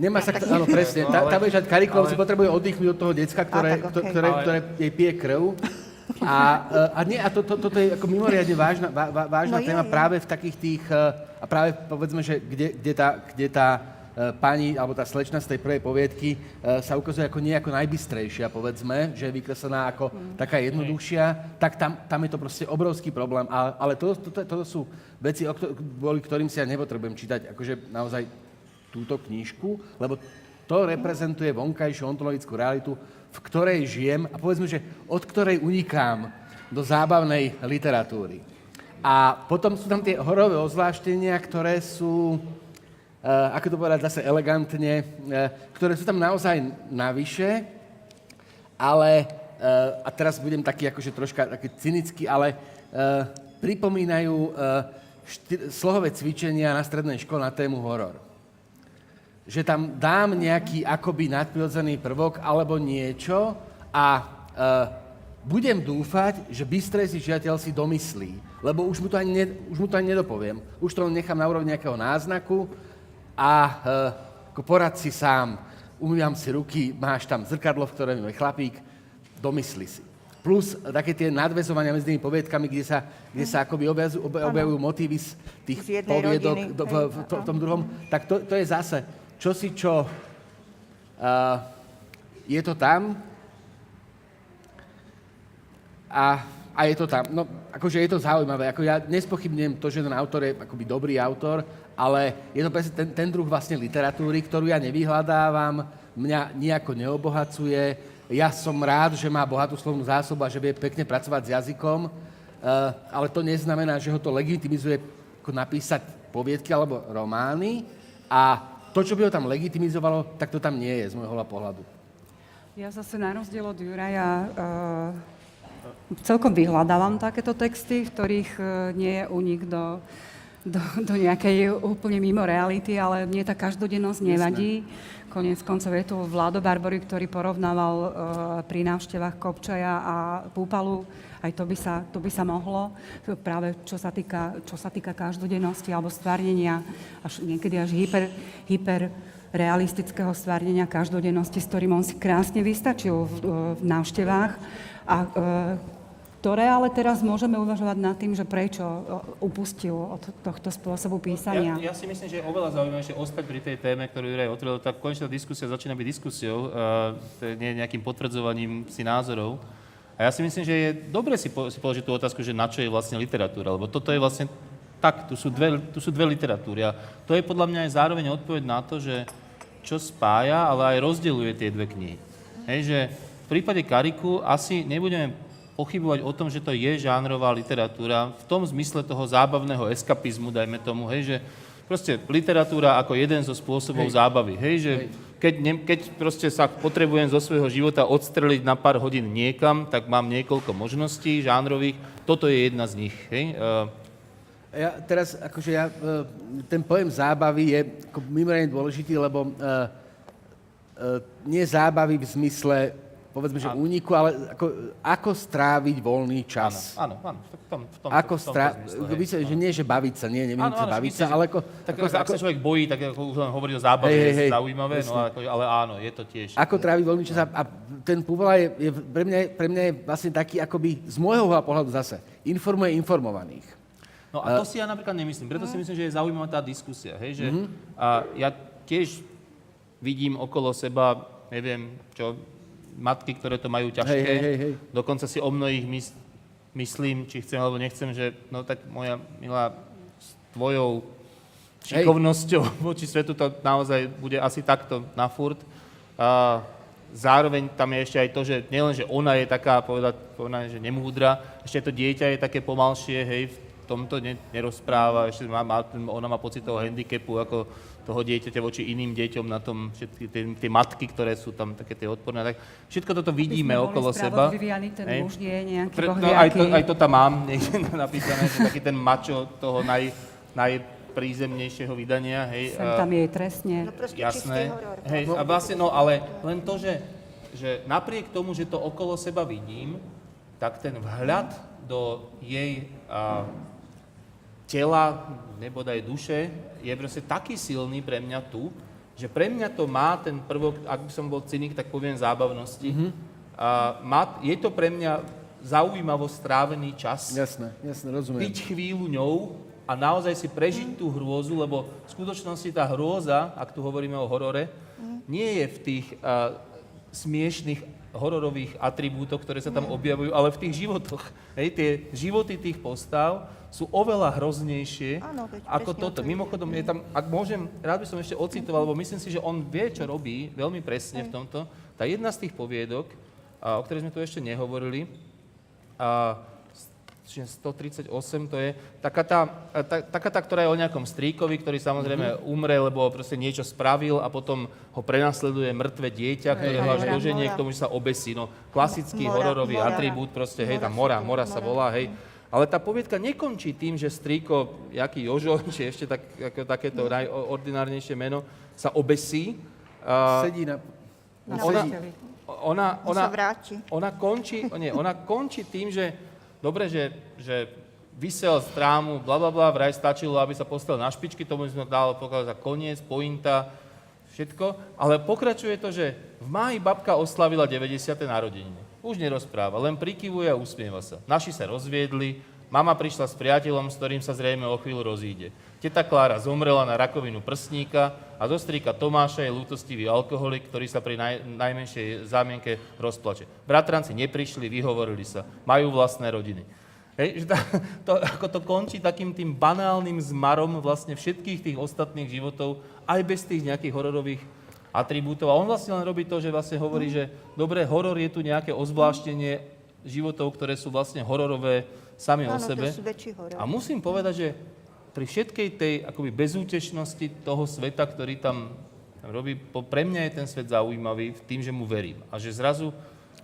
Nemá sa, áno, presne, tá, tá bude žiať kariku, ale si potrebuje oddychnúť od toho decka, ktoré, a, tak, okay. ktoré, ktoré jej pije krv. A, a nie, a to, to, toto je ako mimoriadne vážna, vá, vážna no téma je, je. Práve v takých tých, a práve povedzme, že kde, kde tá... Kde tá pani, alebo tá slečna z tej prvej poviedky sa ukazuje ako nejako najbystrejšia, povedzme, že je vykreslená ako mm. taká jednoduchšia, tak tam, tam je to proste obrovský problém. Ale, ale toto to, to, to sú veci, kvôli ktorým si ja nepotrebujem čítať akože naozaj túto knižku, lebo to reprezentuje vonkajšiu ontologickú realitu, v ktorej žijem a povedzme, že od ktorej unikám do zábavnej literatúry. A potom sú tam tie horové ozvláštenia, ktoré sú... Uh, ako to povedať zase elegantne, uh, ktoré sú tam naozaj navyše, ale, uh, a teraz budem taký akože troška taký cynický, ale uh, pripomínajú uh, šty- slohové cvičenia na strednej škole na tému horor. Že tam dám nejaký akoby nadprirodzený prvok alebo niečo a uh, budem dúfať, že bystrý si žiateľ si domyslí, lebo už mu to ani, ne- už mu to ani nedopoviem. Už to nechám na úrovni nejakého náznaku, a e, ako porad si sám, umývam si ruky, máš tam zrkadlo, v ktorom je chlapík, domysli si. Plus také tie nadväzovania medzi tými poviedkami, kde sa, kde sa akoby objavujú, objavujú motívy z tých z poviedok rodiny, do, v, v, to, v tom druhom. Tak to, to je zase čosi, čo... Uh, je to tam a, a je to tam. No, akože je to zaujímavé. Ako ja nespochybnem to, že ten autor je akoby dobrý autor, ale je to presne ten, ten druh vlastne literatúry, ktorú ja nevyhľadávam, mňa nejako neobohacuje. Ja som rád, že má bohatú slovnú zásobu a že vie pekne pracovať s jazykom, ale to neznamená, že ho to legitimizuje ako napísať poviedky alebo romány a to, čo by ho tam legitimizovalo, tak to tam nie je z môjho pohľadu. Ja zase na rozdiel od Juraja uh, celkom vyhľadávam takéto texty, v ktorých uh, nie je únik do... Do, do nejakej úplne mimo reality, ale mne tá každodennosť nevadí. Koniec koncov je tu Vlado Barbory, ktorý porovnával uh, pri návštevách Kopčaja a Púpalu. Aj to by sa, to by sa mohlo, práve čo sa týka, čo sa týka každodennosti alebo stvárnenia, až, niekedy až hyper, hyper realistického stvárnenia každodennosti, s ktorým on si krásne vystačil v, v návštevách. A, uh, ktoré ale teraz môžeme uvažovať nad tým, že prečo upustil od tohto spôsobu písania. Ja, ja si myslím, že je oveľa zaujímavejšie ostať pri tej téme, ktorú Juraj otvoril. Tá konečná diskusia začína byť diskusiou, uh, nie nejakým potvrdzovaním si názorov. A ja si myslím, že je dobre si, po, si položiť tú otázku, že na čo je vlastne literatúra, lebo toto je vlastne tak, tu sú dve, tu sú dve literatúry. A to je podľa mňa aj zároveň odpoveď na to, že čo spája, ale aj rozdeľuje tie dve knihy. Hej, že v prípade Kariku asi nebudeme pochybovať o tom, že to je žánrová literatúra v tom zmysle toho zábavného eskapizmu, dajme tomu, hej, že Proste literatúra ako jeden zo spôsobov hej. zábavy. Hej, že hej. Keď, ne, keď proste sa potrebujem zo svojho života odstreliť na pár hodín niekam, tak mám niekoľko možností žánrových. Toto je jedna z nich. Hej. Ja teraz, akože ja, ten pojem zábavy je mimoriadne dôležitý, lebo uh, uh, nie zábavy v zmysle, povedzme, že úniku, ale ako, ako stráviť voľný čas. Áno, áno, áno. V tom, v tom, ako v tom, strá... v tom zmysle, hej, více, no. Že nie, že baviť sa, nie, neviem, áno, áno, baviť sa, ale ako... Tak ako, ako, ako sa človek bojí, tak ako už len hovorí o zábave, hej, hej, je zaujímavé, no, ako, ale áno, je to tiež... Ako tráviť voľný čas a, a ten Púpala je, je, pre mňa, pre mňa je vlastne taký, akoby z môjho pohľadu zase, informuje informovaných. No a to si ja napríklad nemyslím, preto si myslím, že je zaujímavá tá diskusia, hej, že mm-hmm. a ja tiež vidím okolo seba, neviem čo, matky, ktoré to majú ťažké, hej, hej, hej. dokonca si o mnohých mys- myslím, či chcem alebo nechcem, že no tak moja milá s tvojou šikovnosťou hej. voči svetu to naozaj bude asi takto na furt. A zároveň tam je ešte aj to, že nielen, že ona je taká, povedať, povedať, že nemúdra, ešte to dieťa je také pomalšie, hej, tomto ne, nerozpráva, ešte má, má, ona má pocit toho handicapu ako toho dieťaťa voči iným deťom na tom, všetky tie, tie matky, ktoré sú tam také tie odporné, tak všetko toto vidíme okolo seba. Aby sme boli spravodliví, ten muž je nejaký Pre, no, aj, to, aj to tam mám niekde napísané, že taký ten mačo toho naj, najprízemnejšieho vydania, hej. Sem tam je trestne. No proste čistý horor. Hej, a vlastne, no ale len to, že, že napriek tomu, že to okolo seba vidím, tak ten vhľad do jej a, tela, nebodaj duše, je proste taký silný pre mňa tu, že pre mňa to má ten prvok, ak by som bol cynik, tak poviem zábavnosti. Mm-hmm. A má, je to pre mňa zaujímavo strávený čas. Jasné, jasné, rozumiem. Byť chvíľu ňou a naozaj si prežiť mm. tú hrôzu, lebo v skutočnosti tá hrôza, ak tu hovoríme o horore, mm. nie je v tých uh, smiešných hororových atribútov, ktoré sa tam objavujú, ale v tých životoch. Hej, tie životy tých postav sú oveľa hroznejšie Áno, ako toto. Mimochodom, je tam, ak môžem, rád by som ešte ocitoval, lebo myslím si, že on vie, čo robí veľmi presne v tomto. Tá jedna z tých poviedok, o ktorej sme tu ešte nehovorili, stotridsaťosem to je, taká tá, tá, taká tá, ktorá je o nejakom strýkovi, ktorý samozrejme mm-hmm. umre, lebo proste niečo spravil a potom ho prenasleduje mŕtve dieťa, ktoré ho až doženie k tomu, že sa obesí. No, klasický mora, hororový mora, atribút, proste, mora, hej, tá mora, mora, mora sa volá, hej. Ale tá poviedka nekončí tým, že strýko, jaký Jožo, či ešte tak, ako, takéto mm. najordinárnejšie meno, sa obesí. Uh, Sedí na... na ona, ona, ona, sa vráti. Ona končí, nie, ona končí tým, že dobre, že, že vysel z trámu, blablabla, vraj stačilo, aby sa postavil na špičky, tomu sme dali pokladať za koniec, pointa, všetko. Ale pokračuje to, že v máji babka oslavila deväťdesiate narodeniny. Už nerozpráva, len prikyvuje a usmieva sa. Naši sa rozviedli, mama prišla s priateľom, s ktorým sa zrejme o chvíľu rozíde. Teta Klára zomrela na rakovinu prsníka a do strýka Tomáša je ľútostivý alkoholik, ktorý sa pri naj, najmenšej zámienke rozplače. Bratranci neprišli, vyhovorili sa, majú vlastné rodiny. Hej, že tá, to, ako to končí takým tým banálnym zmarom vlastne všetkých tých ostatných životov, aj bez tých nejakých hororových atribútov. A on vlastne len robí to, že vlastne hovorí, že dobre, horor je tu nejaké ozvláštenie životov, ktoré sú vlastne hororové sami Áno, o sebe. To sú väčší horor. A musím povedať, že pri všetkej tej akoby bezútešnosti toho sveta, ktorý tam robí, pre mňa je ten svet zaujímavý v tým, že mu verím. A že zrazu,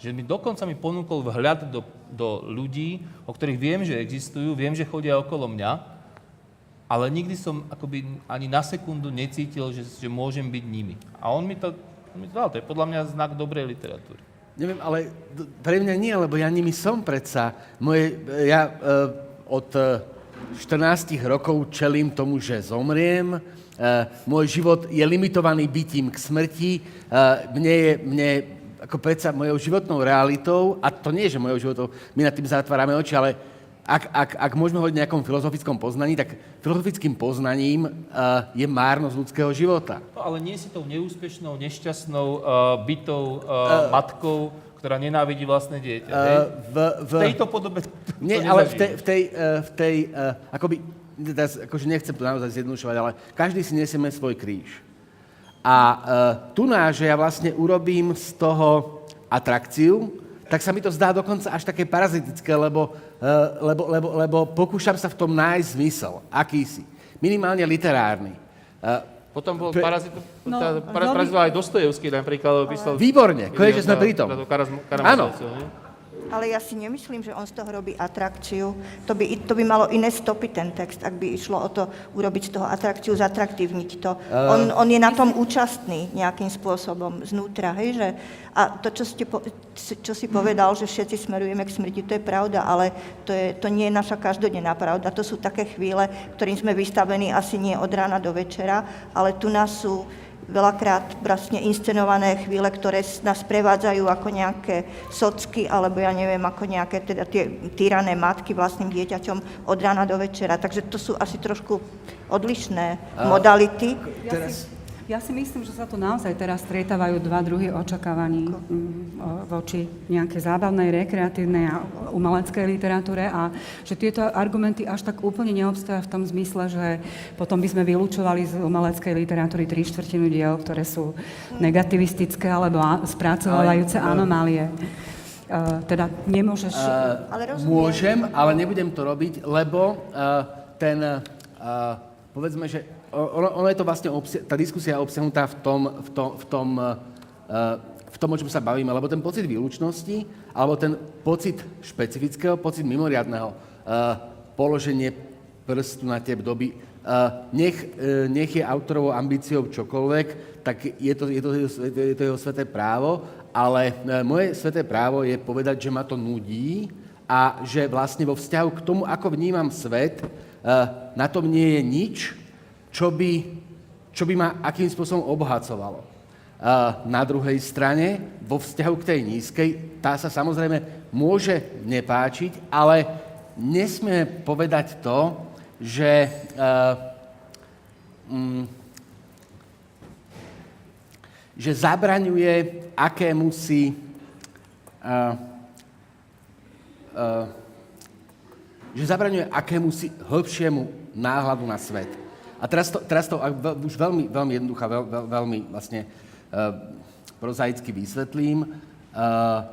že mi dokonca mi ponúkol vhľad do, do ľudí, o ktorých viem, že existujú, viem, že chodia okolo mňa, ale nikdy som akoby ani na sekundu necítil, že, že môžem byť nimi. A on mi to, on mi to dal, to je podľa mňa znak dobrej literatúry. Neviem, ale pre mňa nie, lebo ja nimi som predsa. Moje, ja e, od... E, štrnástich rokov čelím tomu, že zomriem. Môj život je limitovaný bytím k smrti. Mne je, mne, ako predsa mojou životnou realitou, a to nie je, že mojou životnou, my nad tým zatvárame oči, ale ak, ak, ak môžeme hovoriť o nejakom filozofickom poznaní, tak filozofickým poznaním je márnosť ľudského života. No, ale nie si tou neúspešnou, nešťastnou, bytou uh, matkou, ktorá nenávidí vlastné dieťa, uh, hej? V, v, v tejto podobe to nie, ale v tej, v tej, uh, v tej uh, akoby, teraz, akože nechcem to naozaj zjednodušovať, ale každý si nesieme svoj kríž. A uh, tu na, že ja vlastne urobím z toho atrakciu, tak sa mi to zdá dokonca až také parazitické, lebo, uh, lebo, lebo, lebo pokúšam sa v tom nájsť zmysel, akýsi. minimálne literárny. Potom bol parazit, no, para, parazit aj Dostojevský napríklad. Ale... Výborne, konečne sme pri tom. Áno. Ale ja si nemyslím, že on z toho robí atrakciu. To by, to by malo iné stopy ten text, ak by išlo o to urobiť z toho atrakciu, zatraktívniť to. Uh, on, on je na tom účastný nejakým spôsobom znútra, hej, že... A to, čo, ste po, čo si povedal, že všetci smerujeme k smrti, to je pravda, ale to, je, to nie je naša každodenná pravda. To sú také chvíle, ktorým sme vystavení asi nie od rána do večera, ale tu nás sú... veľakrát vlastne inscenované chvíle, ktoré nás prevádzajú ako nejaké socky, alebo ja neviem, ako nejaké teda tie týrané matky vlastným dieťaťom od rána do večera. Takže to sú asi trošku odlišné a modality. Ja si, ja si myslím, že sa tu naozaj teraz stretávajú dva druhy očakávaní voči nejakej zábavnej, rekreatívnej a umeleckej literatúre a že tieto argumenty až tak úplne neobstoja v tom zmysle, že potom by sme vylúčovali z umeleckej literatúry tri štvrtinu diel, ktoré sú negativistické alebo spracovávajúce anomálie. Uh, teda nemôžeš... Uh, ale môžem, ale nebudem to robiť, lebo uh, ten, uh, povedzme, že ono, ono je to vlastne, obsi- tá diskusia je obsiahnutá v tom, v tom, v tom uh, v tom, o čom sa bavíme, lebo ten pocit výlučnosti, alebo ten pocit špecifického, pocit mimoriadného, uh, položenie prstu na tie doby, uh, nech, uh, nech je autorovou ambíciou čokoľvek, tak je to, je to, je to jeho sveté právo, ale uh, moje sveté právo je povedať, že ma to nudí a že vlastne vo vzťahu k tomu, ako vnímam svet, uh, na tom nie je nič, čo by, čo by ma akým spôsobom obohacovalo. Na druhej strane, vo vzťahu k tej nízkej, tá sa samozrejme môže nepáčiť, ale nesmieme povedať to, že uh, um, že zabraňuje akémusi uh, uh, že zabraňuje akémusi hĺbšiemu náhľadu na svet. A teraz to, teraz to už veľmi, veľmi jednoduchá, veľ, veľ, veľmi vlastne Uh, prozaicky vysvetlím. Uh,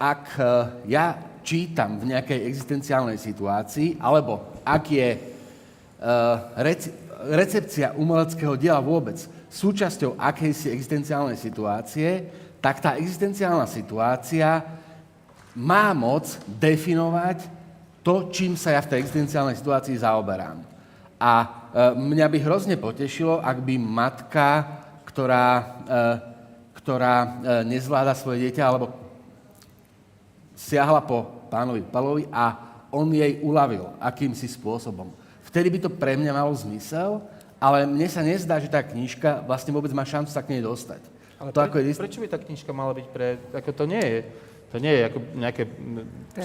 ak uh, ja čítam v nejakej existenciálnej situácii, alebo ak je uh, reci- recepcia umeleckého diela vôbec súčasťou akejsi existenciálnej situácie, tak tá existenciálna situácia má moc definovať to, čím sa ja v tej existenciálnej situácii zaoberám. A mňa by hrozne potešilo, ak by matka, ktorá, ktorá nezvláda svoje dieťa, alebo siahla po pánovi Palovi a on jej uľavil akýmsi spôsobom. Vtedy by to pre mňa malo zmysel, ale mne sa nezdá, že tá knižka vlastne vôbec má šancu sa k nej dostať. Ale to, pre, ako je... prečo by tá knižka mala byť pre... Ako to nie je. To nie je ako nejaké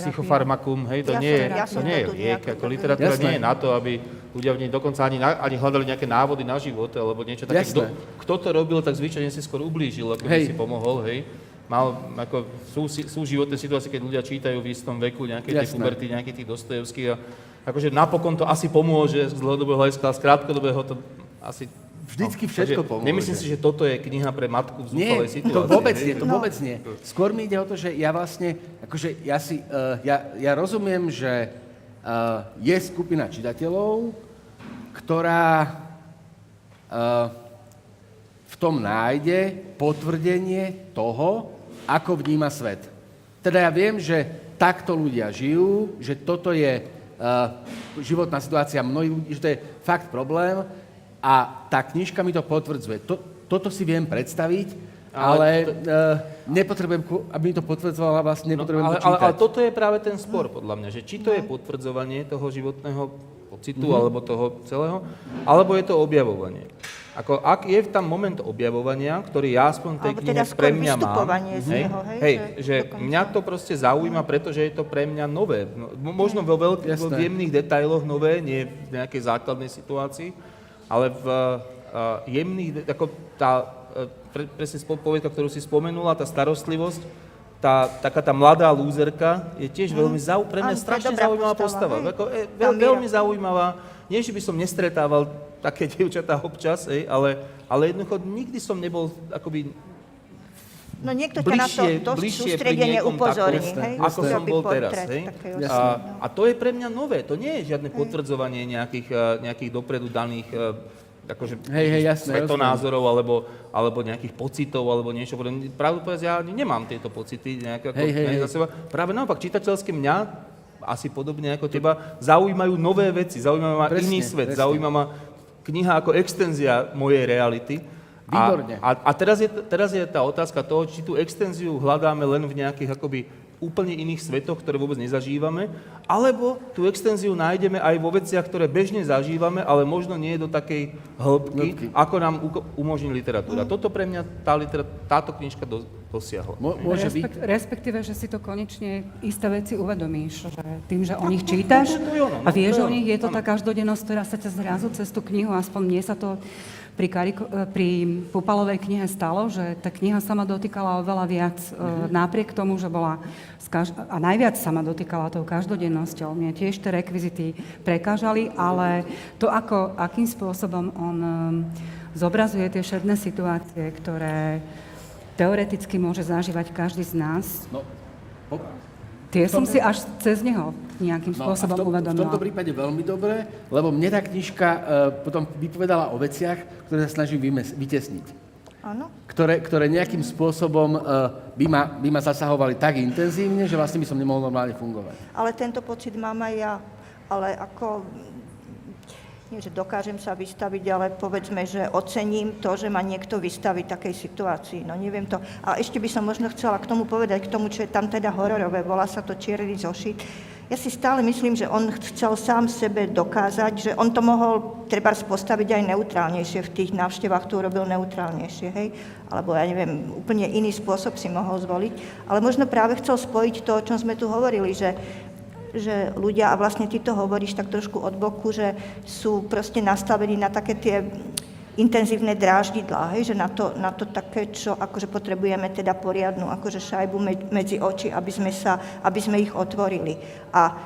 psychofarmakum, hej, to jasne, nie je, jasne, to nie je liek, ako literatúra jasne. Nie je na to, aby ľudia v nej dokonca ani, na, ani hľadali nejaké návody na život, alebo niečo také. Kto, kto to robil, tak zvyčajne si skôr ublížil, ako hej. Si pomohol, hej. Mal, ako, sú, sú životné situácie, keď ľudia čítajú v istom veku nejaké tie puberty, nejaké tých Dostojevských a akože napokon to asi pomôže z dlhodobého hľadiska, z krátkodobého to asi... Vždycky všetko pomôže. Nemyslím si, že toto je kniha pre matku v zúfalej situácii. Nie, to vôbec nie, to vôbec nie. Skôr mi ide o to, že ja vlastne, akože ja si, uh, ja, ja rozumiem, že uh, je skupina čitateľov, ktorá uh, v tom nájde potvrdenie toho, ako vníma svet. Teda ja viem, že takto ľudia žijú, že toto je uh, životná situácia mnohých ľudí, že to je fakt problém, a tá knižka mi to potvrdzuje. To, toto si viem predstaviť, ale, ale e, nepotrebujem, aby mi to potvrdzovala, vlastne nepotrebujem no, ale, to čítať. Ale, ale toto je práve ten spor, podľa mňa, že či to je potvrdzovanie toho životného pocitu, mm-hmm. alebo toho celého, alebo je to objavovanie. Ako, ak je tam moment objavovania, ktorý ja aspoň tej knihe teda pre mňa mám, hej, neho, hej, hej, že, že mňa to proste zaujíma, pretože je to pre mňa nové. Možno vo veľkých, vo jemných detailoch nové, nie v nejakej základnej situácii, ale v uh, jemných, ako tá, uh, pre, presne spovedka, ktorú si spomenula, tá starostlivosť, tá, taká tá mladá lúzerka je tiež mm. veľmi zau, pre mňa strašne zaujímavá postava. postava. Ako, e, veľ, veľmi zaujímavá, nie, že by som nestretával také dievčatá občas, ej, ale, ale jednoducho nikdy som nebol akoby v No niekto ťa na to dosť sústredenie upozorní, hej? Ako som bol teraz, hej? A, a to je pre mňa nové, to nie je žiadne potvrdzovanie nejakých, nejakých dopredu daných akože hej, hej, jasné, svetonázorov, jasné. Alebo, alebo nejakých pocitov, alebo niečo. Pravdu povedať, ja nemám tieto pocity nejaké hej, ako, hej, hej. za seba. Práve naopak, čitateľské mňa, asi podobne ako teba, zaujímajú nové veci, zaujímajú ma presne, iný svet, presne. Zaujíma ma kniha ako extenzia mojej reality. Výborne. A, a, a teraz, je, teraz je tá otázka toho, či tú extenziu hľadáme len v nejakých akoby úplne iných svetoch, ktoré vôbec nezažívame, alebo tú extenziu nájdeme aj vo veciach, ktoré bežne zažívame, ale možno nie do takej hĺbky, hĺbky. ako nám umožní literatúra. Mm. Toto pre mňa tá literat- táto knižka do- dosiahla. Mo- môže Respekt- byť. Respektíve, že si to konečne isté veci uvedomíš, že tým, že o nich čítaš a vieš o nich, je to tá každodennosť, ktorá sa ťa zrazu cez tú knihu, aspoň mne sa to Pri, Kariko- pri Púpalovej knihe stalo, že tá kniha sa ma dotýkala oveľa viac, mm-hmm. napriek tomu, že bola skaž- a najviac sa ma dotýkala tou každodennosťou. Mne tiež tie rekvizity prekážali, ale to, ako, akým spôsobom on um, zobrazuje tie všedné situácie, ktoré teoreticky môže zažívať každý z nás, no, po- tie som si až cez neho nejakým spôsobom no, uvedomila. V tomto prípade veľmi dobre, lebo mne tá knižka e, potom vypovedala o veciach, ktoré sa snažím vymes- vytesniť. Áno. Ktoré, ktoré nejakým spôsobom e, by, ma, by ma zasahovali tak intenzívne, že vlastne by som nemohol normálne fungovať. Ale tento pocit mám aj ja, ale ako... Nie, že dokážem sa vystaviť, ale povedzme, že ocením to, že ma niekto vystaví takej situácii. No neviem to. A ešte by som možno chcela k tomu povedať, k tomu, čo je tam teda hororové. Volá sa to Čierny zošit. Ja si stále myslím, že on chcel sám sebe dokázať, že on to mohol trebárs postaviť aj neutrálnejšie v tých návštevách, tu robil neutrálnejšie, hej? Alebo ja neviem, úplne iný spôsob si mohol zvoliť. Ale možno práve chcel spojiť to, o čom sme tu hovorili, že že ľudia, a vlastne ty to hovoríš tak trošku od boku, že sú proste nastavení na také tie intenzívne dráždidlá, hej, že na to, na to také, čo akože potrebujeme teda poriadnu akože šajbu medzi oči, aby sme sa, aby sme ich otvorili. A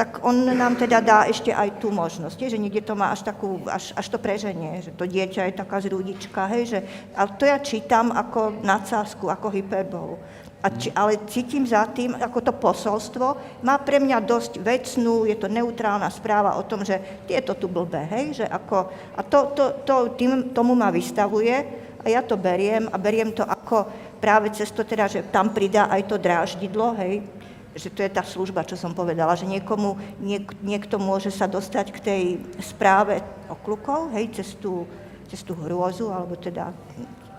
tak on nám teda dá ešte aj tú možnosť, je, že niekde to má až takú, až, až to preženie, že to dieťa je taká zrúdička, hej, že, ale to ja čítam ako nadsázku, ako hyperbolu. A či, ale cítim za tým, ako to posolstvo má pre mňa dosť vecnú, je to neutrálna správa o tom, že je to tu blbé, hej, že ako... A to, to, to tým, tomu ma vystavuje a ja to beriem a beriem to ako práve cez to teda, že tam pridá aj to dráždidlo, hej, že to je tá služba, čo som povedala, že niekomu, niek, niekto môže sa dostať k tej správe oklukov, hej, cez tú, cez tú hrôzu, alebo teda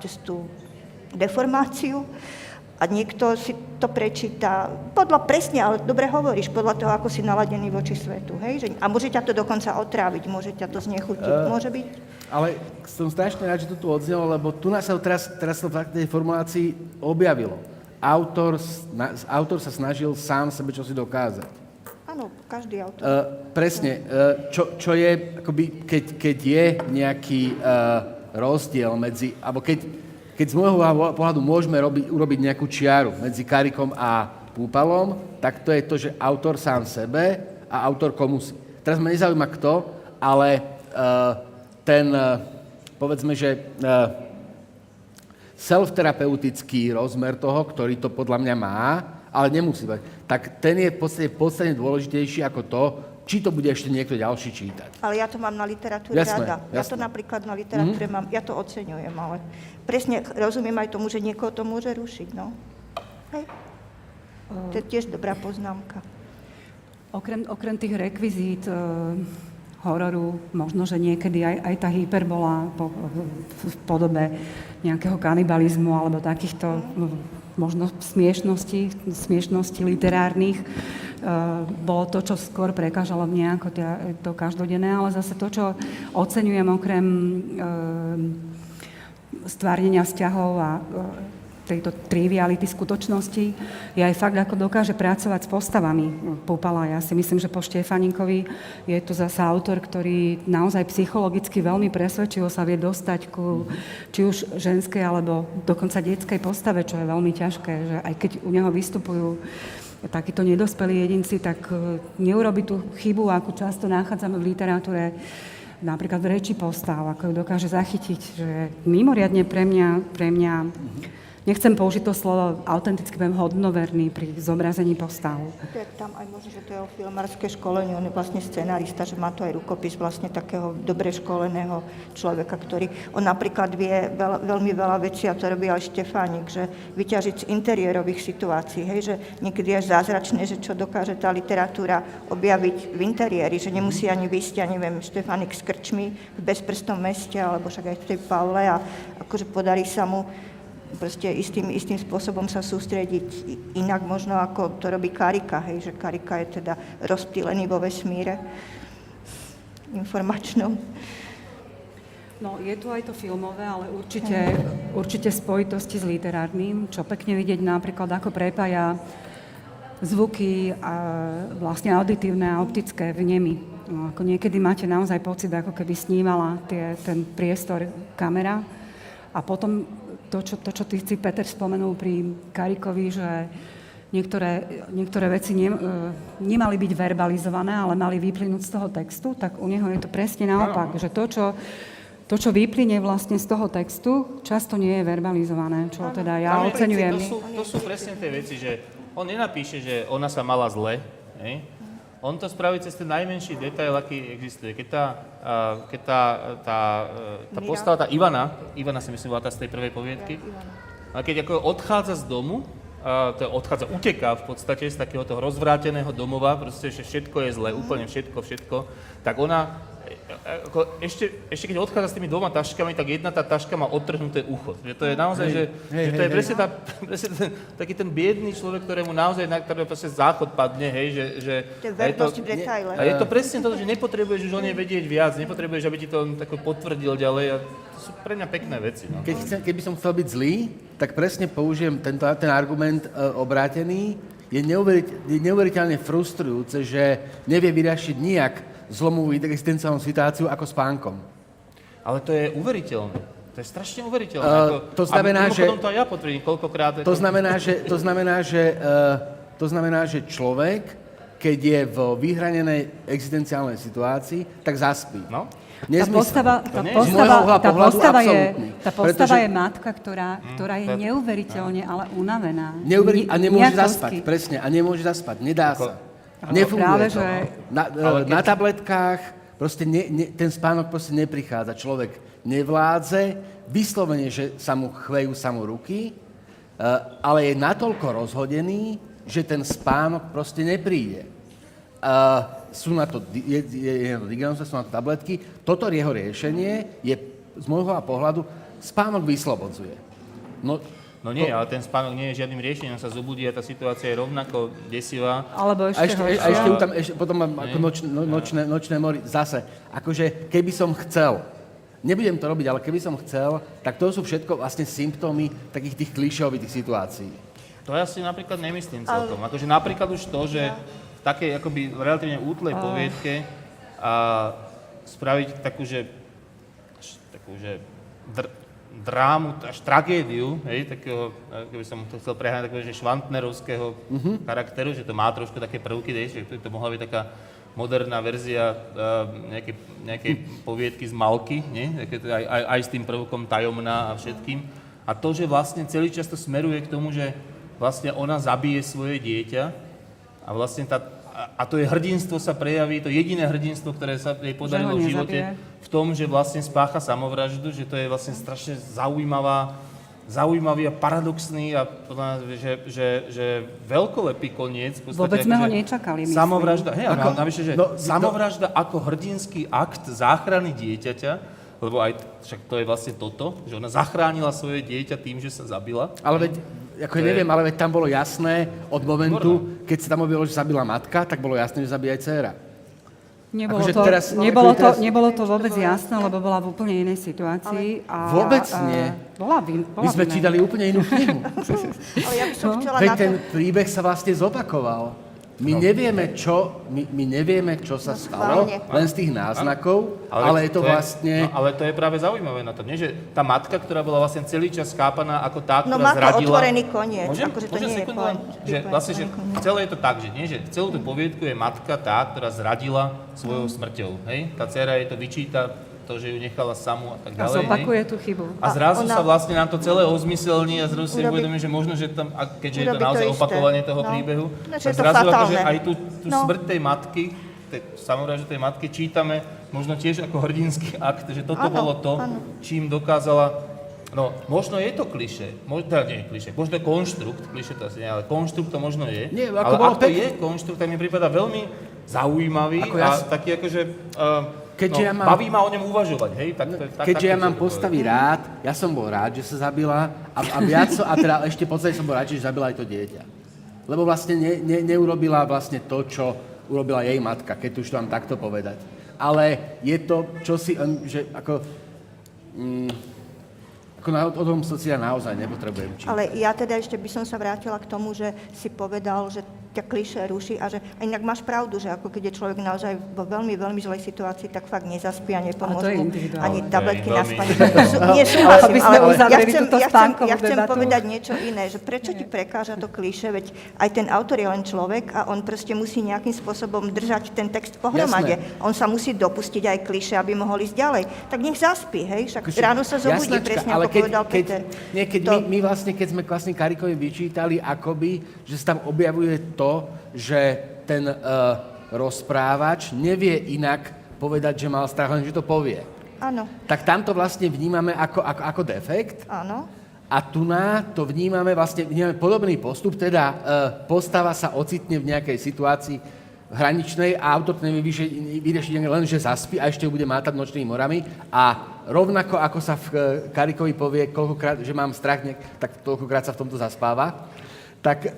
cez tú deformáciu. A niekto si to prečíta, podľa presne, ale dobre hovoríš, podľa toho, ako si naladený voči svetu, hej? A môže ťa to dokonca otráviť, môže ťa to znechutiť, môže byť? Ale som strašne rád, že to tu odznelo, lebo tu nás sa teraz, teraz to v tej formulácii objavilo. Autor, na, autor sa snažil sám sebe čosi dokázať. Áno, každý autor. Uh, presne, uh, čo, čo je, akoby, keď, keď je nejaký uh, rozdiel medzi, alebo keď... Keď z môjho pohľadu môžeme robiť, urobiť nejakú čiaru medzi Karikom a Púpalom, tak to je to, že autor sám sebe a autor komusi. Teraz ma nezaujíma kto, ale uh, ten, uh, povedzme, že uh, self-terapeutický rozmer toho, ktorý to podľa mňa má, ale nemusí mať, tak ten je v podstate, v podstate dôležitejší ako to, či to bude ešte niekto ďalší čítať. Ale ja to mám na literatúre jasné, rada. Jasné. Ja to napríklad na literatúre mm-hmm. mám, ja to oceňujem, ale presne rozumiem aj tomu, že niekoho to môže rušiť, no. Hej. To je tiež dobrá poznámka. Okrem, okrem tých rekvizít, e, hororu, možno, že niekedy aj, aj tá hyperbola po, v podobe nejakého kanibalizmu alebo takýchto mm. možno smiešnosti, smiešnosti literárnych, Uh, bolo to, čo skôr prekážalo mne ako tia, to každodenné, ale zase to, čo oceňujem okrem uh, stvárnenia vzťahov a uh, tejto triviality skutočnosti, je aj fakt, ako dokáže pracovať s postavami Púpala. Ja si myslím, že po Štefánikovi je tu zasa autor, ktorý naozaj psychologicky veľmi presvedčivo sa vie dostať ku či už ženskej, alebo dokonca detskej postave, čo je veľmi ťažké, že aj keď u neho vystupujú takíto nedospelí jedinci, tak neurobi tú chybu, ako často nachádzame v literatúre, napríklad v reči postav, ako ju dokáže zachytiť, že mimoriadne pre mňa, pre mňa nechcem použiť to slovo autenticky, budem hodnoverný pri zobrazení postav. Tak tam aj možno, že to je o filmárske školenie, on je vlastne scenárista, že má to aj rukopis vlastne takého dobre školeného človeka, ktorý, on napríklad vie veľ, veľmi veľa vecí, a to robí aj Štefánik, že vyťažiť z interiérových situácií, hej, že niekedy až zázračné, že čo dokáže tá literatúra objaviť v interiéri, že nemusí ani výjsť, ja neviem, Štefánik s krčmi v bezprstom meste, alebo však aj v tej Pavle, a akože podarí sa mu proste istým, istým spôsobom sa sústrediť inak možno, ako to robí Karika, hej, že Karika je teda rozptýlený vo vesmíre informačnom. No, je tu aj to filmové, ale určite, určite spojitosti s literárnym, čo pekne vidieť napríklad, ako prepája zvuky a vlastne auditívne a optické vnemy. No, ako niekedy máte naozaj pocit, ako keby snímala tie, ten priestor kamera, a potom To čo, to, čo ty si, Peter, spomenul pri Karikovi, že niektoré, niektoré veci ne, nemali byť verbalizované, ale mali vyplynúť z toho textu, tak u neho je to presne naopak, že to, čo, to, čo vyplynie vlastne z toho textu, často nie je verbalizované, čo teda ja oceňujem. To sú, to sú presne tie veci, že on nenapíše, že ona sa mala zle, ne? On to spraví cez ten najmenší detail, aký existuje. Keď tá, keď tá, tá, tá postava, tá Ivana, Ivana si myslím bola tá z tej prvej poviedky, a keď ako odchádza z domu, to odchádza, uteká v podstate z takéhoto rozvráteného domova, proste, že všetko je zle, úplne všetko, všetko, tak ona, ako ešte, ešte keď odchádza s tými dvoma taškami, tak jedna tá taška má odtrhnuté ucho. Že to je naozaj, hej, že, hej, že to hej, je presne, tá, presne ten, taký ten biedný človek, ktorému naozaj, na ktorého proste záchod padne, hej, že... že to je vernosť v detaile. A je to presne to, že nepotrebuješ už o nej vedieť viac, nepotrebuješ, aby ti to tako potvrdil ďalej, a to sú pre mňa pekné veci. No. Keď chcem, keby som chcel byť zlý, tak presne použijem tento, ten argument uh, obrátený. Je neuveriteľne frustrujúce, že nevie vyrašiť nijak zlomovú existenciálnu situáciu ako s pánkom. Ale to je uveriteľné. To je strašne uveriteľné. Uh, to znamená, že... A mimochodom to aj ja potvrdím, koľkokrát... To, to... Znamená, že, to, znamená, že, uh, to znamená, že človek, keď je vo vyhranenej existenciálnej situácii, tak zaspí. No? Tá postava, tá postava, tá postava, je, tá postava pretože... je matka, ktorá, ktorá je neuveriteľne, ale unavená. Neuveri- a nemôže zaspať, presne, a nemôže zaspať, nedá sa. Ako, nefunguje to. Že... Na, na tabletkách proste ne, ne, ten spánok proste neprichádza, človek nevládze, vyslovene, že sa mu chvejú samo ruky, ale je natoľko rozhodený, že ten spánok proste nepríde. Uh, sú na to, je, je, je na to diagnóza, sú na to tabletky. Toto jeho riešenie je, z môjho pohľadu, spánok vyslobodzuje. No, no nie, to... ale ten spánok nie je žiadnym riešením, on sa zobudí a tá situácia je rovnako desivá. Alebo ešte a ešte, ešte, tam, ešte potom mám ako noč, no, nočné, nočné mori. Zase, akože keby som chcel, nebudem to robiť, ale keby som chcel, tak to sú všetko vlastne symptómy takých tých klišovitých situácií. To ja si napríklad nemyslím celkom. Akože napríklad už to, že... také akoby relatívne útlej oh. poviedke a spraviť takú, že, takú, že dr- drámu, až tragédiu, hej, takého, keby som to chcel preháňať, takého, že švantnerovského mm-hmm. charakteru, že to má trošku také prvky, hej, že to mohla byť taká moderná verzia nejakej, nejakej poviedky z Malky, nie? Aj, aj, aj s tým prvkom tajomná a všetkým. A to, že vlastne celý čas to smeruje k tomu, že vlastne ona zabije svoje dieťa, a vlastne tá, a to je hrdinstvo sa prejaví, to jediné hrdinstvo, ktoré sa jej podarilo v živote, v tom, že vlastne spácha samovraždu, že to je vlastne strašne zaujímavá, zaujímavý a paradoxný a že, že, že veľkolepý koniec. V podstate, vôbec sme ho nečakali, myslím. Samovražda, hej, ako, navyše, že no, samovražda to... ako hrdinský akt záchrany dieťaťa, lebo aj, však to je vlastne toto, že ona zachránila svoje dieťa tým, že sa zabila. Ale veď, ako je... neviem, ale veď tam bolo jasné od momentu, keď sa tam objavilo, že zabila matka, tak bolo jasné, že zabíja aj dcéra. Nebolo, akože to, teraz, nebolo, teraz... to, nebolo to vôbec jasné, lebo bola v úplne inej situácii. A, vôbec nie. A, bola vin, bola My sme vina. Čítali úplne inú knihu. ja no? Veď ten príbeh sa vlastne zopakoval. My nevieme, čo, my, my nevieme, čo sa stalo, len z tých náznakov, ale je to vlastne... No, ale to je práve zaujímavé na to, nie? Že tá matka, ktorá bola vlastne celý čas chápaná ako tá, ktorá no, zradila... No má to otvorený koniec, môžem, akože to nie je point. Že vlastne, že celé je to tak, že nie, že celú tú poviedku je matka tá, ktorá zradila svojou smrťou, hej? Tá dcéra je to vyčíta, to to, že ju nechala samú a tak ďalej. A zopakuje tú chybu. A zrazu a ona... sa vlastne nám to celé ozmyselní a zrazu si uvedomí, urobi... že možno, že tam, a keďže je to naozaj to opakovanie toho no. príbehu, no, tak zrazu akože aj tú, tú no. smrť tej matky, samovraždu tej matky čítame možno tiež ako hrdinský akt, že toto ano, bolo to, ano. čím dokázala. No, možno je to klišé, možno nie je klišé, možno je konštrukt, klišé to asi nie, ale konštrukt to možno je, nie, ako ale ak pek... to je konštrukt, tak mi prípada veľmi zaujímavý ako ja... a taký akože, uh, no, ja mám... baví ma o ňom uvažovať, hej? Tak, tak, tak, keďže tak, ja mám postavy rád, ja som bol rád, že sa zabila a, a viac, a teda ešte v podstate som bol rád, že zabila aj to dieťa, lebo vlastne ne, ne, neurobila vlastne to, čo urobila jej matka, keď už to mám takto povedať, ale je to čosi, že ako... Mm, O tom sa ja naozaj nepotrebujem čítať. Ale ja teda ešte by som sa vrátila k tomu, že si povedal, že ťa klišé ruší a že a inak máš pravdu, že ako keď je človek naozaj vo veľmi, veľmi zlej situácii, tak fakt nezaspí a nepomôžu ani tabletky na spanie. Nie súhlasím, ale ja chcem, ja chcem, ja chcem povedať niečo iné, že prečo ti prekáža to klišé, veď aj ten autor je len človek a on proste musí nejakým spôsobom držať ten text pohromade. Jasné. On sa musí dopustiť aj klišé, aby mohol ísť ďalej. Tak nech zaspí, hej, však ráno sa zobudí, presne ako povedal Peter. Nie, keď to... my, my vlastne, keď sme vlastne Karikovi vyčítali, akoby, že sa tam objavuje to, že ten e, rozprávač nevie inak povedať, že mal strach, len že to povie. Áno. Tak tam to vlastne vnímame ako, ako, ako defekt. Áno. A tu na to vnímame vlastne vnímame podobný postup, teda e, postava sa ocitne v nejakej situácii hraničnej a autor nevie vyriešiť len, že zaspí a ešte bude mátať nočnými morami a rovnako ako sa v Karikovi povie, koľkokrát, že mám strach, tak toľkokrát sa v tomto zaspáva, tak...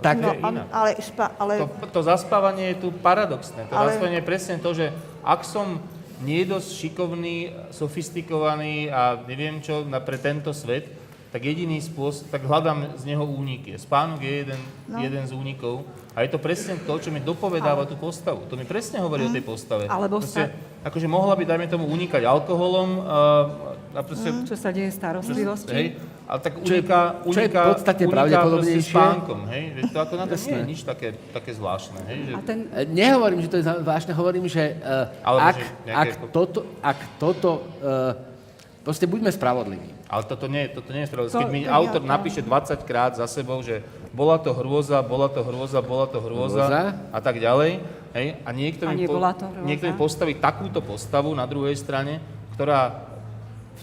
tak no, ale, ale... To, to zaspávanie je tu paradoxné. To ale... zaspávanie je presne to, že ak som nie dosť šikovný, sofistikovaný a neviem čo pre tento svet, tak jediný spôsob, tak hľadám z neho úniky. Spánok je jeden, no. jeden z únikov. A je to presne to, čo mi dopovedáva ale. tú postavu. To mi presne hovorí mm. o tej postave. Alebo proste, sa... Akože mohla by, dajme tomu, unikať alkoholom. A, a proste, mm. Čo sa deje starostlivosti. Ale tak uniká, čo je, čo uniká, je v podstate pravdepodobnejšie. Uniká spánkom. Hej? To ako na to nie je nič také, také zvláštne. Hej? Že... A ten... Nehovorím, že to je zvláštne. Hovorím, že uh, ak, že ak ako... toto... Ak toto uh, proste buďme spravodliví. Ale toto nie, toto nie je spravodlivé. Keď mi autor napíše dvadsaťkrát za sebou, že bola to hrôza, bola to hrôza, bola to hrôza, hrôza. a tak ďalej, hej, a niekto, a mi, po, niekto mi postaví takúto postavu na druhej strane, ktorá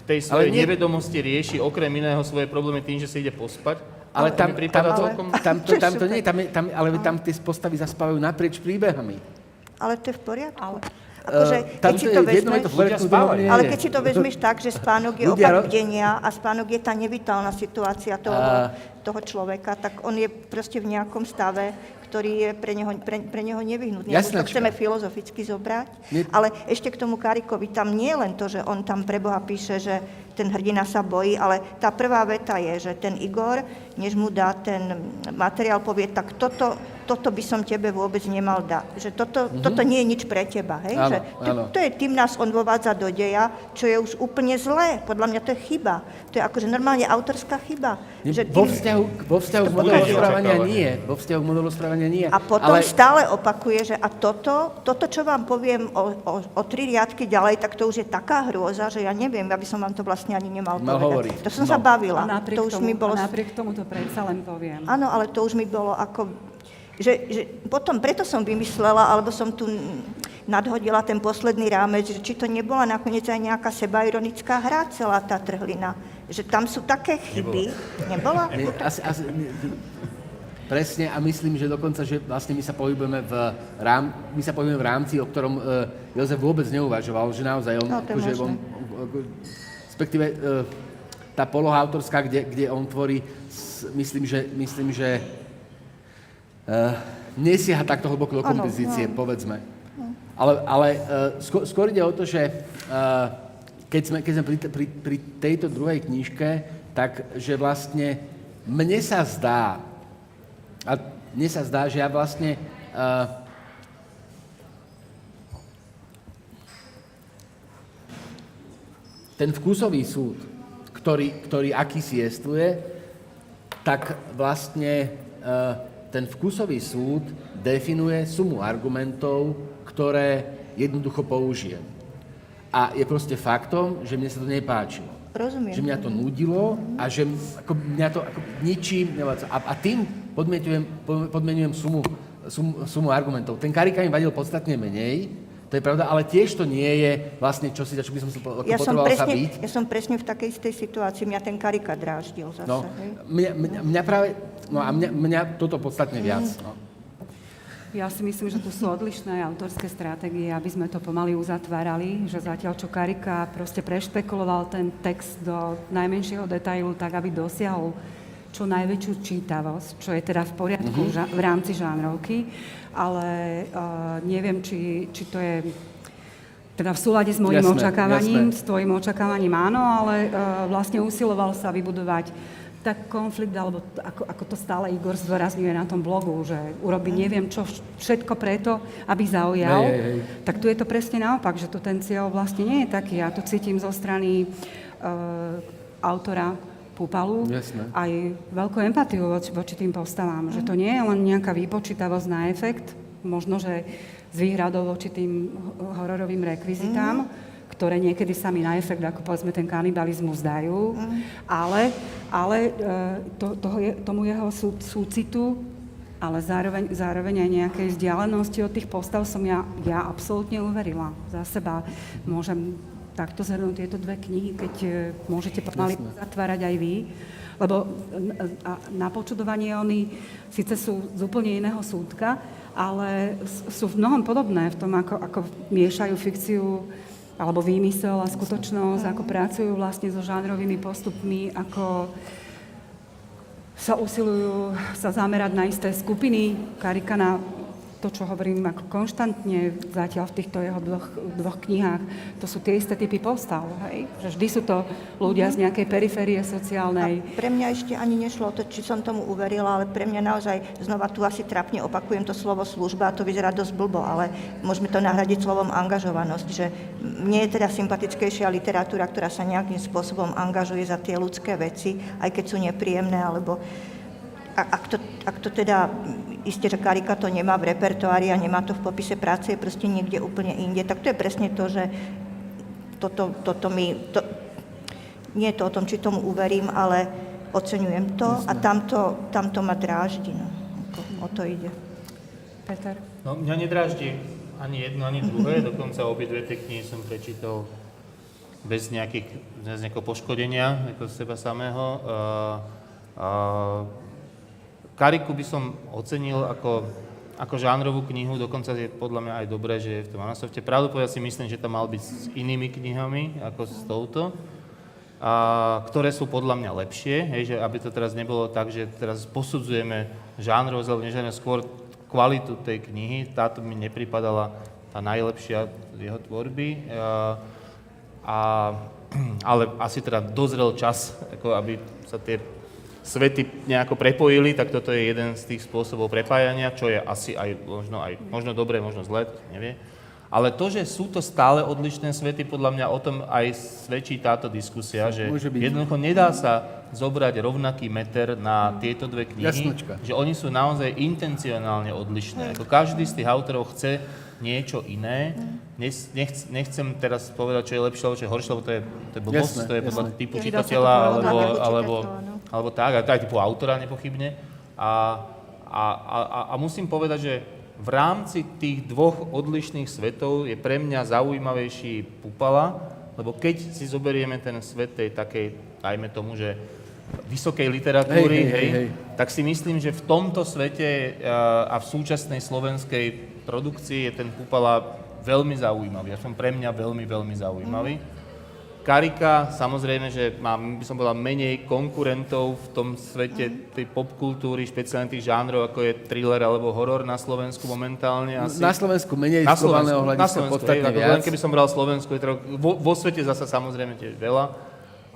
v tej svojej nie... nevedomosti rieši okrem iného svoje problémy tým, že si ide pospať. Ale tam to, tam, celkom... tam, to, tam to nie, tam, tam, ale tam tie postavy zaspávajú naprieč príbehami. Ale to je v poriadku. Akože, keď si to vezmeš, ale keď si to vezmeš tak, že spánok je opak bdenia a spánok je tá nevitálna situácia toho, toho človeka, tak on je proste v nejakom stave, ktorý je pre neho, pre, pre neho nevyhnutný. Jasne, to chceme filozoficky zobrať, nie. Ale ešte k tomu Karikovi, tam nie je len to, že on tam pre Boha píše, že ten hrdina sa bojí, ale tá prvá veta je, že ten Igor, než mu dá ten materiál, povie, tak toto... toto by som tebe vôbec nemal dať. Že toto, mm-hmm. toto nie je nič pre teba, hej? Áno, že to, to je, tým nás on vovádza do deja, čo je už úplne zlé. Podľa mňa to je chyba. To je akože normálne autorská chyba. Že tým, vo vzťahu, vo vzťahu modelu správania nie. Vo vzťahu modelu správania nie. A potom ale... stále opakuje, že a toto, toto, čo vám poviem o, o, o tri riadky ďalej, tak to už je taká hrôza, že ja neviem, ja by som vám to vlastne ani nemal no, povedať. Hovorí. To som no. sa bavila. A napriek, to už tomu, mi bolo... a napriek tomu to predsa len poviem. Áno, ale to už mi bolo ako... Že, že potom preto som vymyslela, alebo som tu nadhodila ten posledný rámec, že či to nebola nakoniec aj nejaká sebaironická hra celá tá Trhlina. Že tam sú také chyby. Nebola? Nebola? Asi, asi, nie, presne a myslím, že dokonca, že vlastne my sa pohybujeme v, rám, my sa pohybujeme v rámci, o ktorom uh, Jozef vôbec neuvažoval, že naozaj on... No, akože on respektíve uh, tá poloha autorská, kde, kde on tvorí, myslím, že... Myslím, že Uh, nesieha takto hlboko do kompozície, povedzme. No. Ale, ale uh, skôr, skôr ide o to, že uh, keď sme, keď sme pri, pri, pri tejto druhej knižke, tak že vlastne mne sa zdá, a mne sa zdá, že ja vlastne uh, ten vkusový súd, ktorý, ktorý akýsi jestvuje, tak vlastne uh, ten vkusový súd definuje sumu argumentov, ktoré jednoducho použijem. A je proste faktom, že mne sa to nepáčilo. Rozumiem. Že mňa to nudilo a že ako, mňa to ako ničím nevládzalo. A, a tým podmenujem sumu, sum, sumu argumentov. Ten Karika im vadil podstatne menej, to je pravda, ale tiež to nie je vlastne čosi, za čo by som ja potreboval presne, sa byť. Ja som presne v takej istej situácii, mňa ten Karika dráždil zase. No, mňa, mňa, mňa práve, no a mňa, mňa toto podstatne viac. No. Ja si myslím, že tu sú odlišné autorské stratégie, aby sme to pomaly uzatvárali, že zatiaľ čo Karika proste prešpekuloval ten text do najmenšieho detailu, tak aby dosiahol čo najväčšiu čítavosť, čo je teda v poriadku mm-hmm. v rámci žánrovky, ale uh, neviem, či, či to je teda v súlade s mojím jasné, očakávaním, jasné. S tvojím očakávaním áno, ale uh, vlastne usiloval sa vybudovať tak konflikt, alebo ako, ako to stále Igor zdôrazňuje na tom blogu, že urobí neviem čo, všetko preto, aby zaujal, hej, hej. Tak tu je to presne naopak, že tu ten cieľ vlastne nie je taký. Ja to cítim zo strany uh, autora Púpalu, jasne. Aj veľkú empatiu voči, voči tým postavám, že to nie je len nejaká výpočítavosť na efekt, možno, že z výhradou voči tým hororovým rekvizitám, mm. ktoré niekedy sa mi na efekt, ako povedzme ten kanibalizmus dajú, mm. ale, ale to, to je, tomu jeho sú, súcitu, ale zároveň, zároveň aj nejakej vzdialenosti od tých postav som ja, ja absolútne uverila. Za seba môžem takto zhrnúť tieto dve knihy, keď môžete pomaly zatvárať aj vy, lebo na počudovanie oni síce sú z úplne iného súdka, ale sú v mnohom podobné v tom, ako, ako miešajú fikciu alebo výmysel a skutočnosť, ako pracujú vlastne so žánrovými postupmi, ako sa usilujú sa zamerať na isté skupiny. Karika na to, čo hovorím ako konštantne zatiaľ v týchto jeho dvoch, dvoch knihách, to sú tie isté typy postav, hej? Že vždy sú to ľudia z nejakej periférie sociálnej. A pre mňa ešte ani nešlo to, či som tomu uverila, ale pre mňa naozaj, znova tu asi trápne opakujem to slovo služba, to vyzerá dosť blbo, ale môžeme to nahradiť slovom angažovanosť, že mne je teda sympatickejšia literatúra, ktorá sa nejakým spôsobom angažuje za tie ľudské veci, aj keď sú nepríjemné, alebo ak to, ak to teda... Isté, že Karika to nemá v repertoári a nemá to v popise práce, je proste niekde úplne inde. Tak to je presne to, že toto, toto mi... To, nie je to o tom, či tomu uverím, ale oceňujem to a tamto, tamto ma dráždi. No. O to ide. Peter? No, mňa nedráždi ani jedno, ani druhé. Dokonca obie dve tie knihy som prečítal bez, nejakých, bez nejakého poškodenia, ako z seba samého. Uh, uh, Kariku by som ocenil ako, ako žánrovú knihu, dokonca je podľa mňa aj dobré, že je v tom Anasofte. Pravdu povedať si myslím, že tam mal byť s inými knihami ako s touto, a, ktoré sú podľa mňa lepšie, hej, že aby to teraz nebolo tak, že teraz posudzujeme žánrov, alebo nežánrov, skôr kvalitu tej knihy. Táto mi nepripadala tá najlepšia jeho tvorby, a, a, ale asi teda dozrel čas, ako aby sa tie svety nejako prepojili, tak toto je jeden z tých spôsobov prepájania, čo je asi aj možno, aj, možno dobré, možno zlé, to nevie. Ale to, že sú to stále odlišné svety, podľa mňa o tom aj svedčí táto diskusia, že jednoducho nedá sa zobrať rovnaký meter na tieto dve knihy, Jasnočka. Že oni sú naozaj intencionálne odlišné. Ako každý z tých autorov chce niečo iné. Nechc, nechcem teraz povedať, čo je lepšie, čo je horšie, lebo to je, to je blbosť, jasné, to je podľa jasné. Typu čitateľa, alebo, alebo, alebo tak, aj typu autora nepochybne. A, a, a, a musím povedať, že v rámci tých dvoch odlišných svetov je pre mňa zaujímavejší Púpala, lebo keď si zoberieme ten svet tej takej, dajme tomu, že vysokej literatúry, hej, hej, hej, hej, tak si myslím, že v tomto svete a v súčasnej slovenskej produkcii je ten Púpala veľmi zaujímavý. Ja som pre mňa veľmi, veľmi zaujímavý. Karika, samozrejme, že má, by som povedal, menej konkurentov v tom svete tej popkultúry, špeciálne tých žánrov, ako je thriller alebo horor na Slovensku momentálne asi. Na Slovensku menej skovaného hľadiska podstatne viac. Len keby som bral Slovensku, je teda, vo, vo svete zasa samozrejme tiež veľa.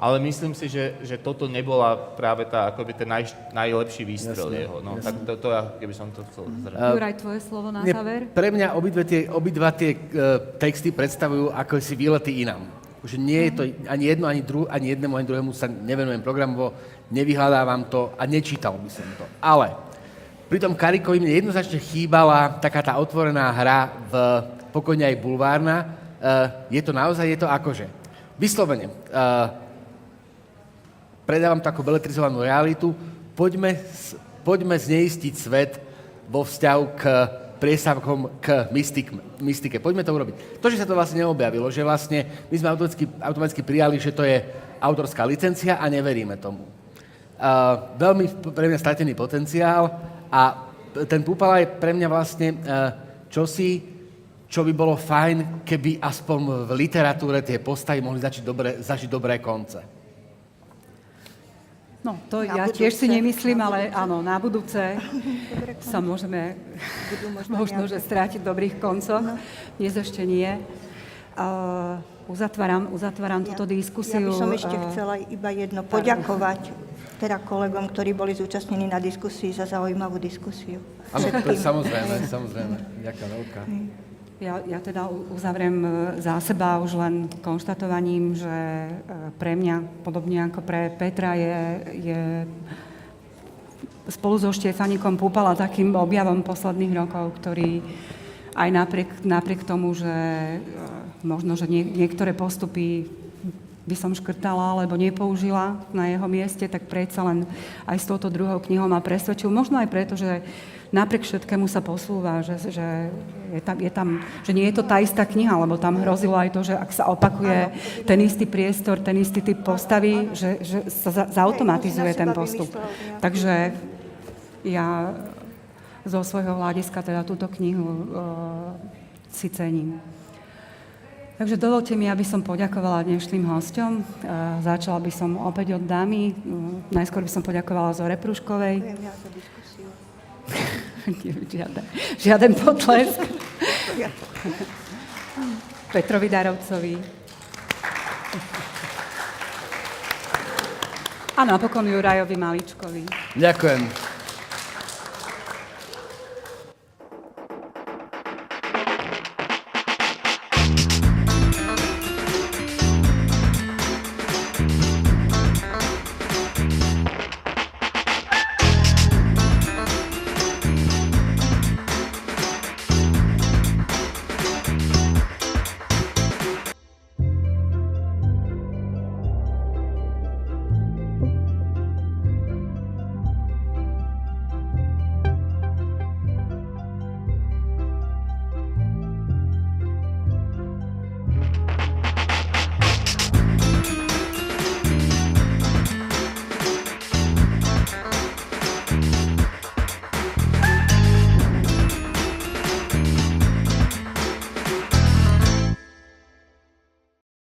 Ale myslím si, že, že toto nebola práve tá, akoby ten naj, najlepší výstrel jasne, jeho. No, tak to, to ja, keby som to chcel zrať. Uh, Juraj, tvoje slovo na záver? Pre mňa obidva tie, obidva tie uh, texty predstavujú ako si výlety inám. Už nie je to ani jedno, ani, dru, ani jednému, ani druhému sa nevenujem programovo, nevyhľadávam to a nečítal by som to. Ale pri tom Karikovi mne jednoznačne chýbala taká tá otvorená hra v pokojne aj bulvárna, je to naozaj, je to akože. Vyslovene, predávam takú beletrizovanú realitu, poďme, poďme zneistiť svet vo vzťahu k priesavkom k mystik, mystike. Poďme to urobiť. To, že sa to vlastne neobjavilo, že vlastne my sme automaticky, automaticky prijali, že to je autorská licencia a neveríme tomu. Uh, veľmi pre mňa stratený potenciál a ten Púpala je pre mňa vlastne uh, čosi, čo by bolo fajn, keby aspoň v literatúre tie postavy mohli zažiť dobre, zažiť dobré konce. No, to na ja budúce, tiež si nemyslím, ale áno, na budúce sa môžeme možno, že strátiť v dobrých koncoch. No. Dnes ešte nie. Uh, uzatváram uzatváram ja, túto diskusiu. Ja by som ešte chcela iba jedno poďakovať teda kolegom, ktorí boli zúčastnení na diskusii za zaujímavú diskusiu. Áno, samozrejme, samozrejme. Ďakujem veľká. Ja, ja teda uzavriem za seba už len konštatovaním, že pre mňa, podobne ako pre Petra, je, je spolu so Štefánikom Púpala takým objavom posledných rokov, ktorý aj napriek, napriek tomu, že možno, že nie, niektoré postupy by som škrtala alebo nepoužila na jeho mieste, tak predsa len aj s touto druhou knihou ma presvedčil. Možno aj preto, že napriek všetkému sa posúva, že, že, je tam, je tam, že nie je to tá istá kniha, lebo tam hrozilo aj to, že ak sa opakuje ten istý priestor, ten istý typ postavy, že, že sa za, zaautomatizuje ten postup. Takže ja zo svojho hľadiska teda túto knihu e, si cením. Takže dovolte mi, aby som poďakovala dnešným hosťom. Začala by som opäť od dámy. Najskôr by som poďakovala Zore Prúškovej. Žiaden, žiaden potlesk. Petrovi Darovcovi. A napokon Jurajovi Maličkovi. Ďakujem.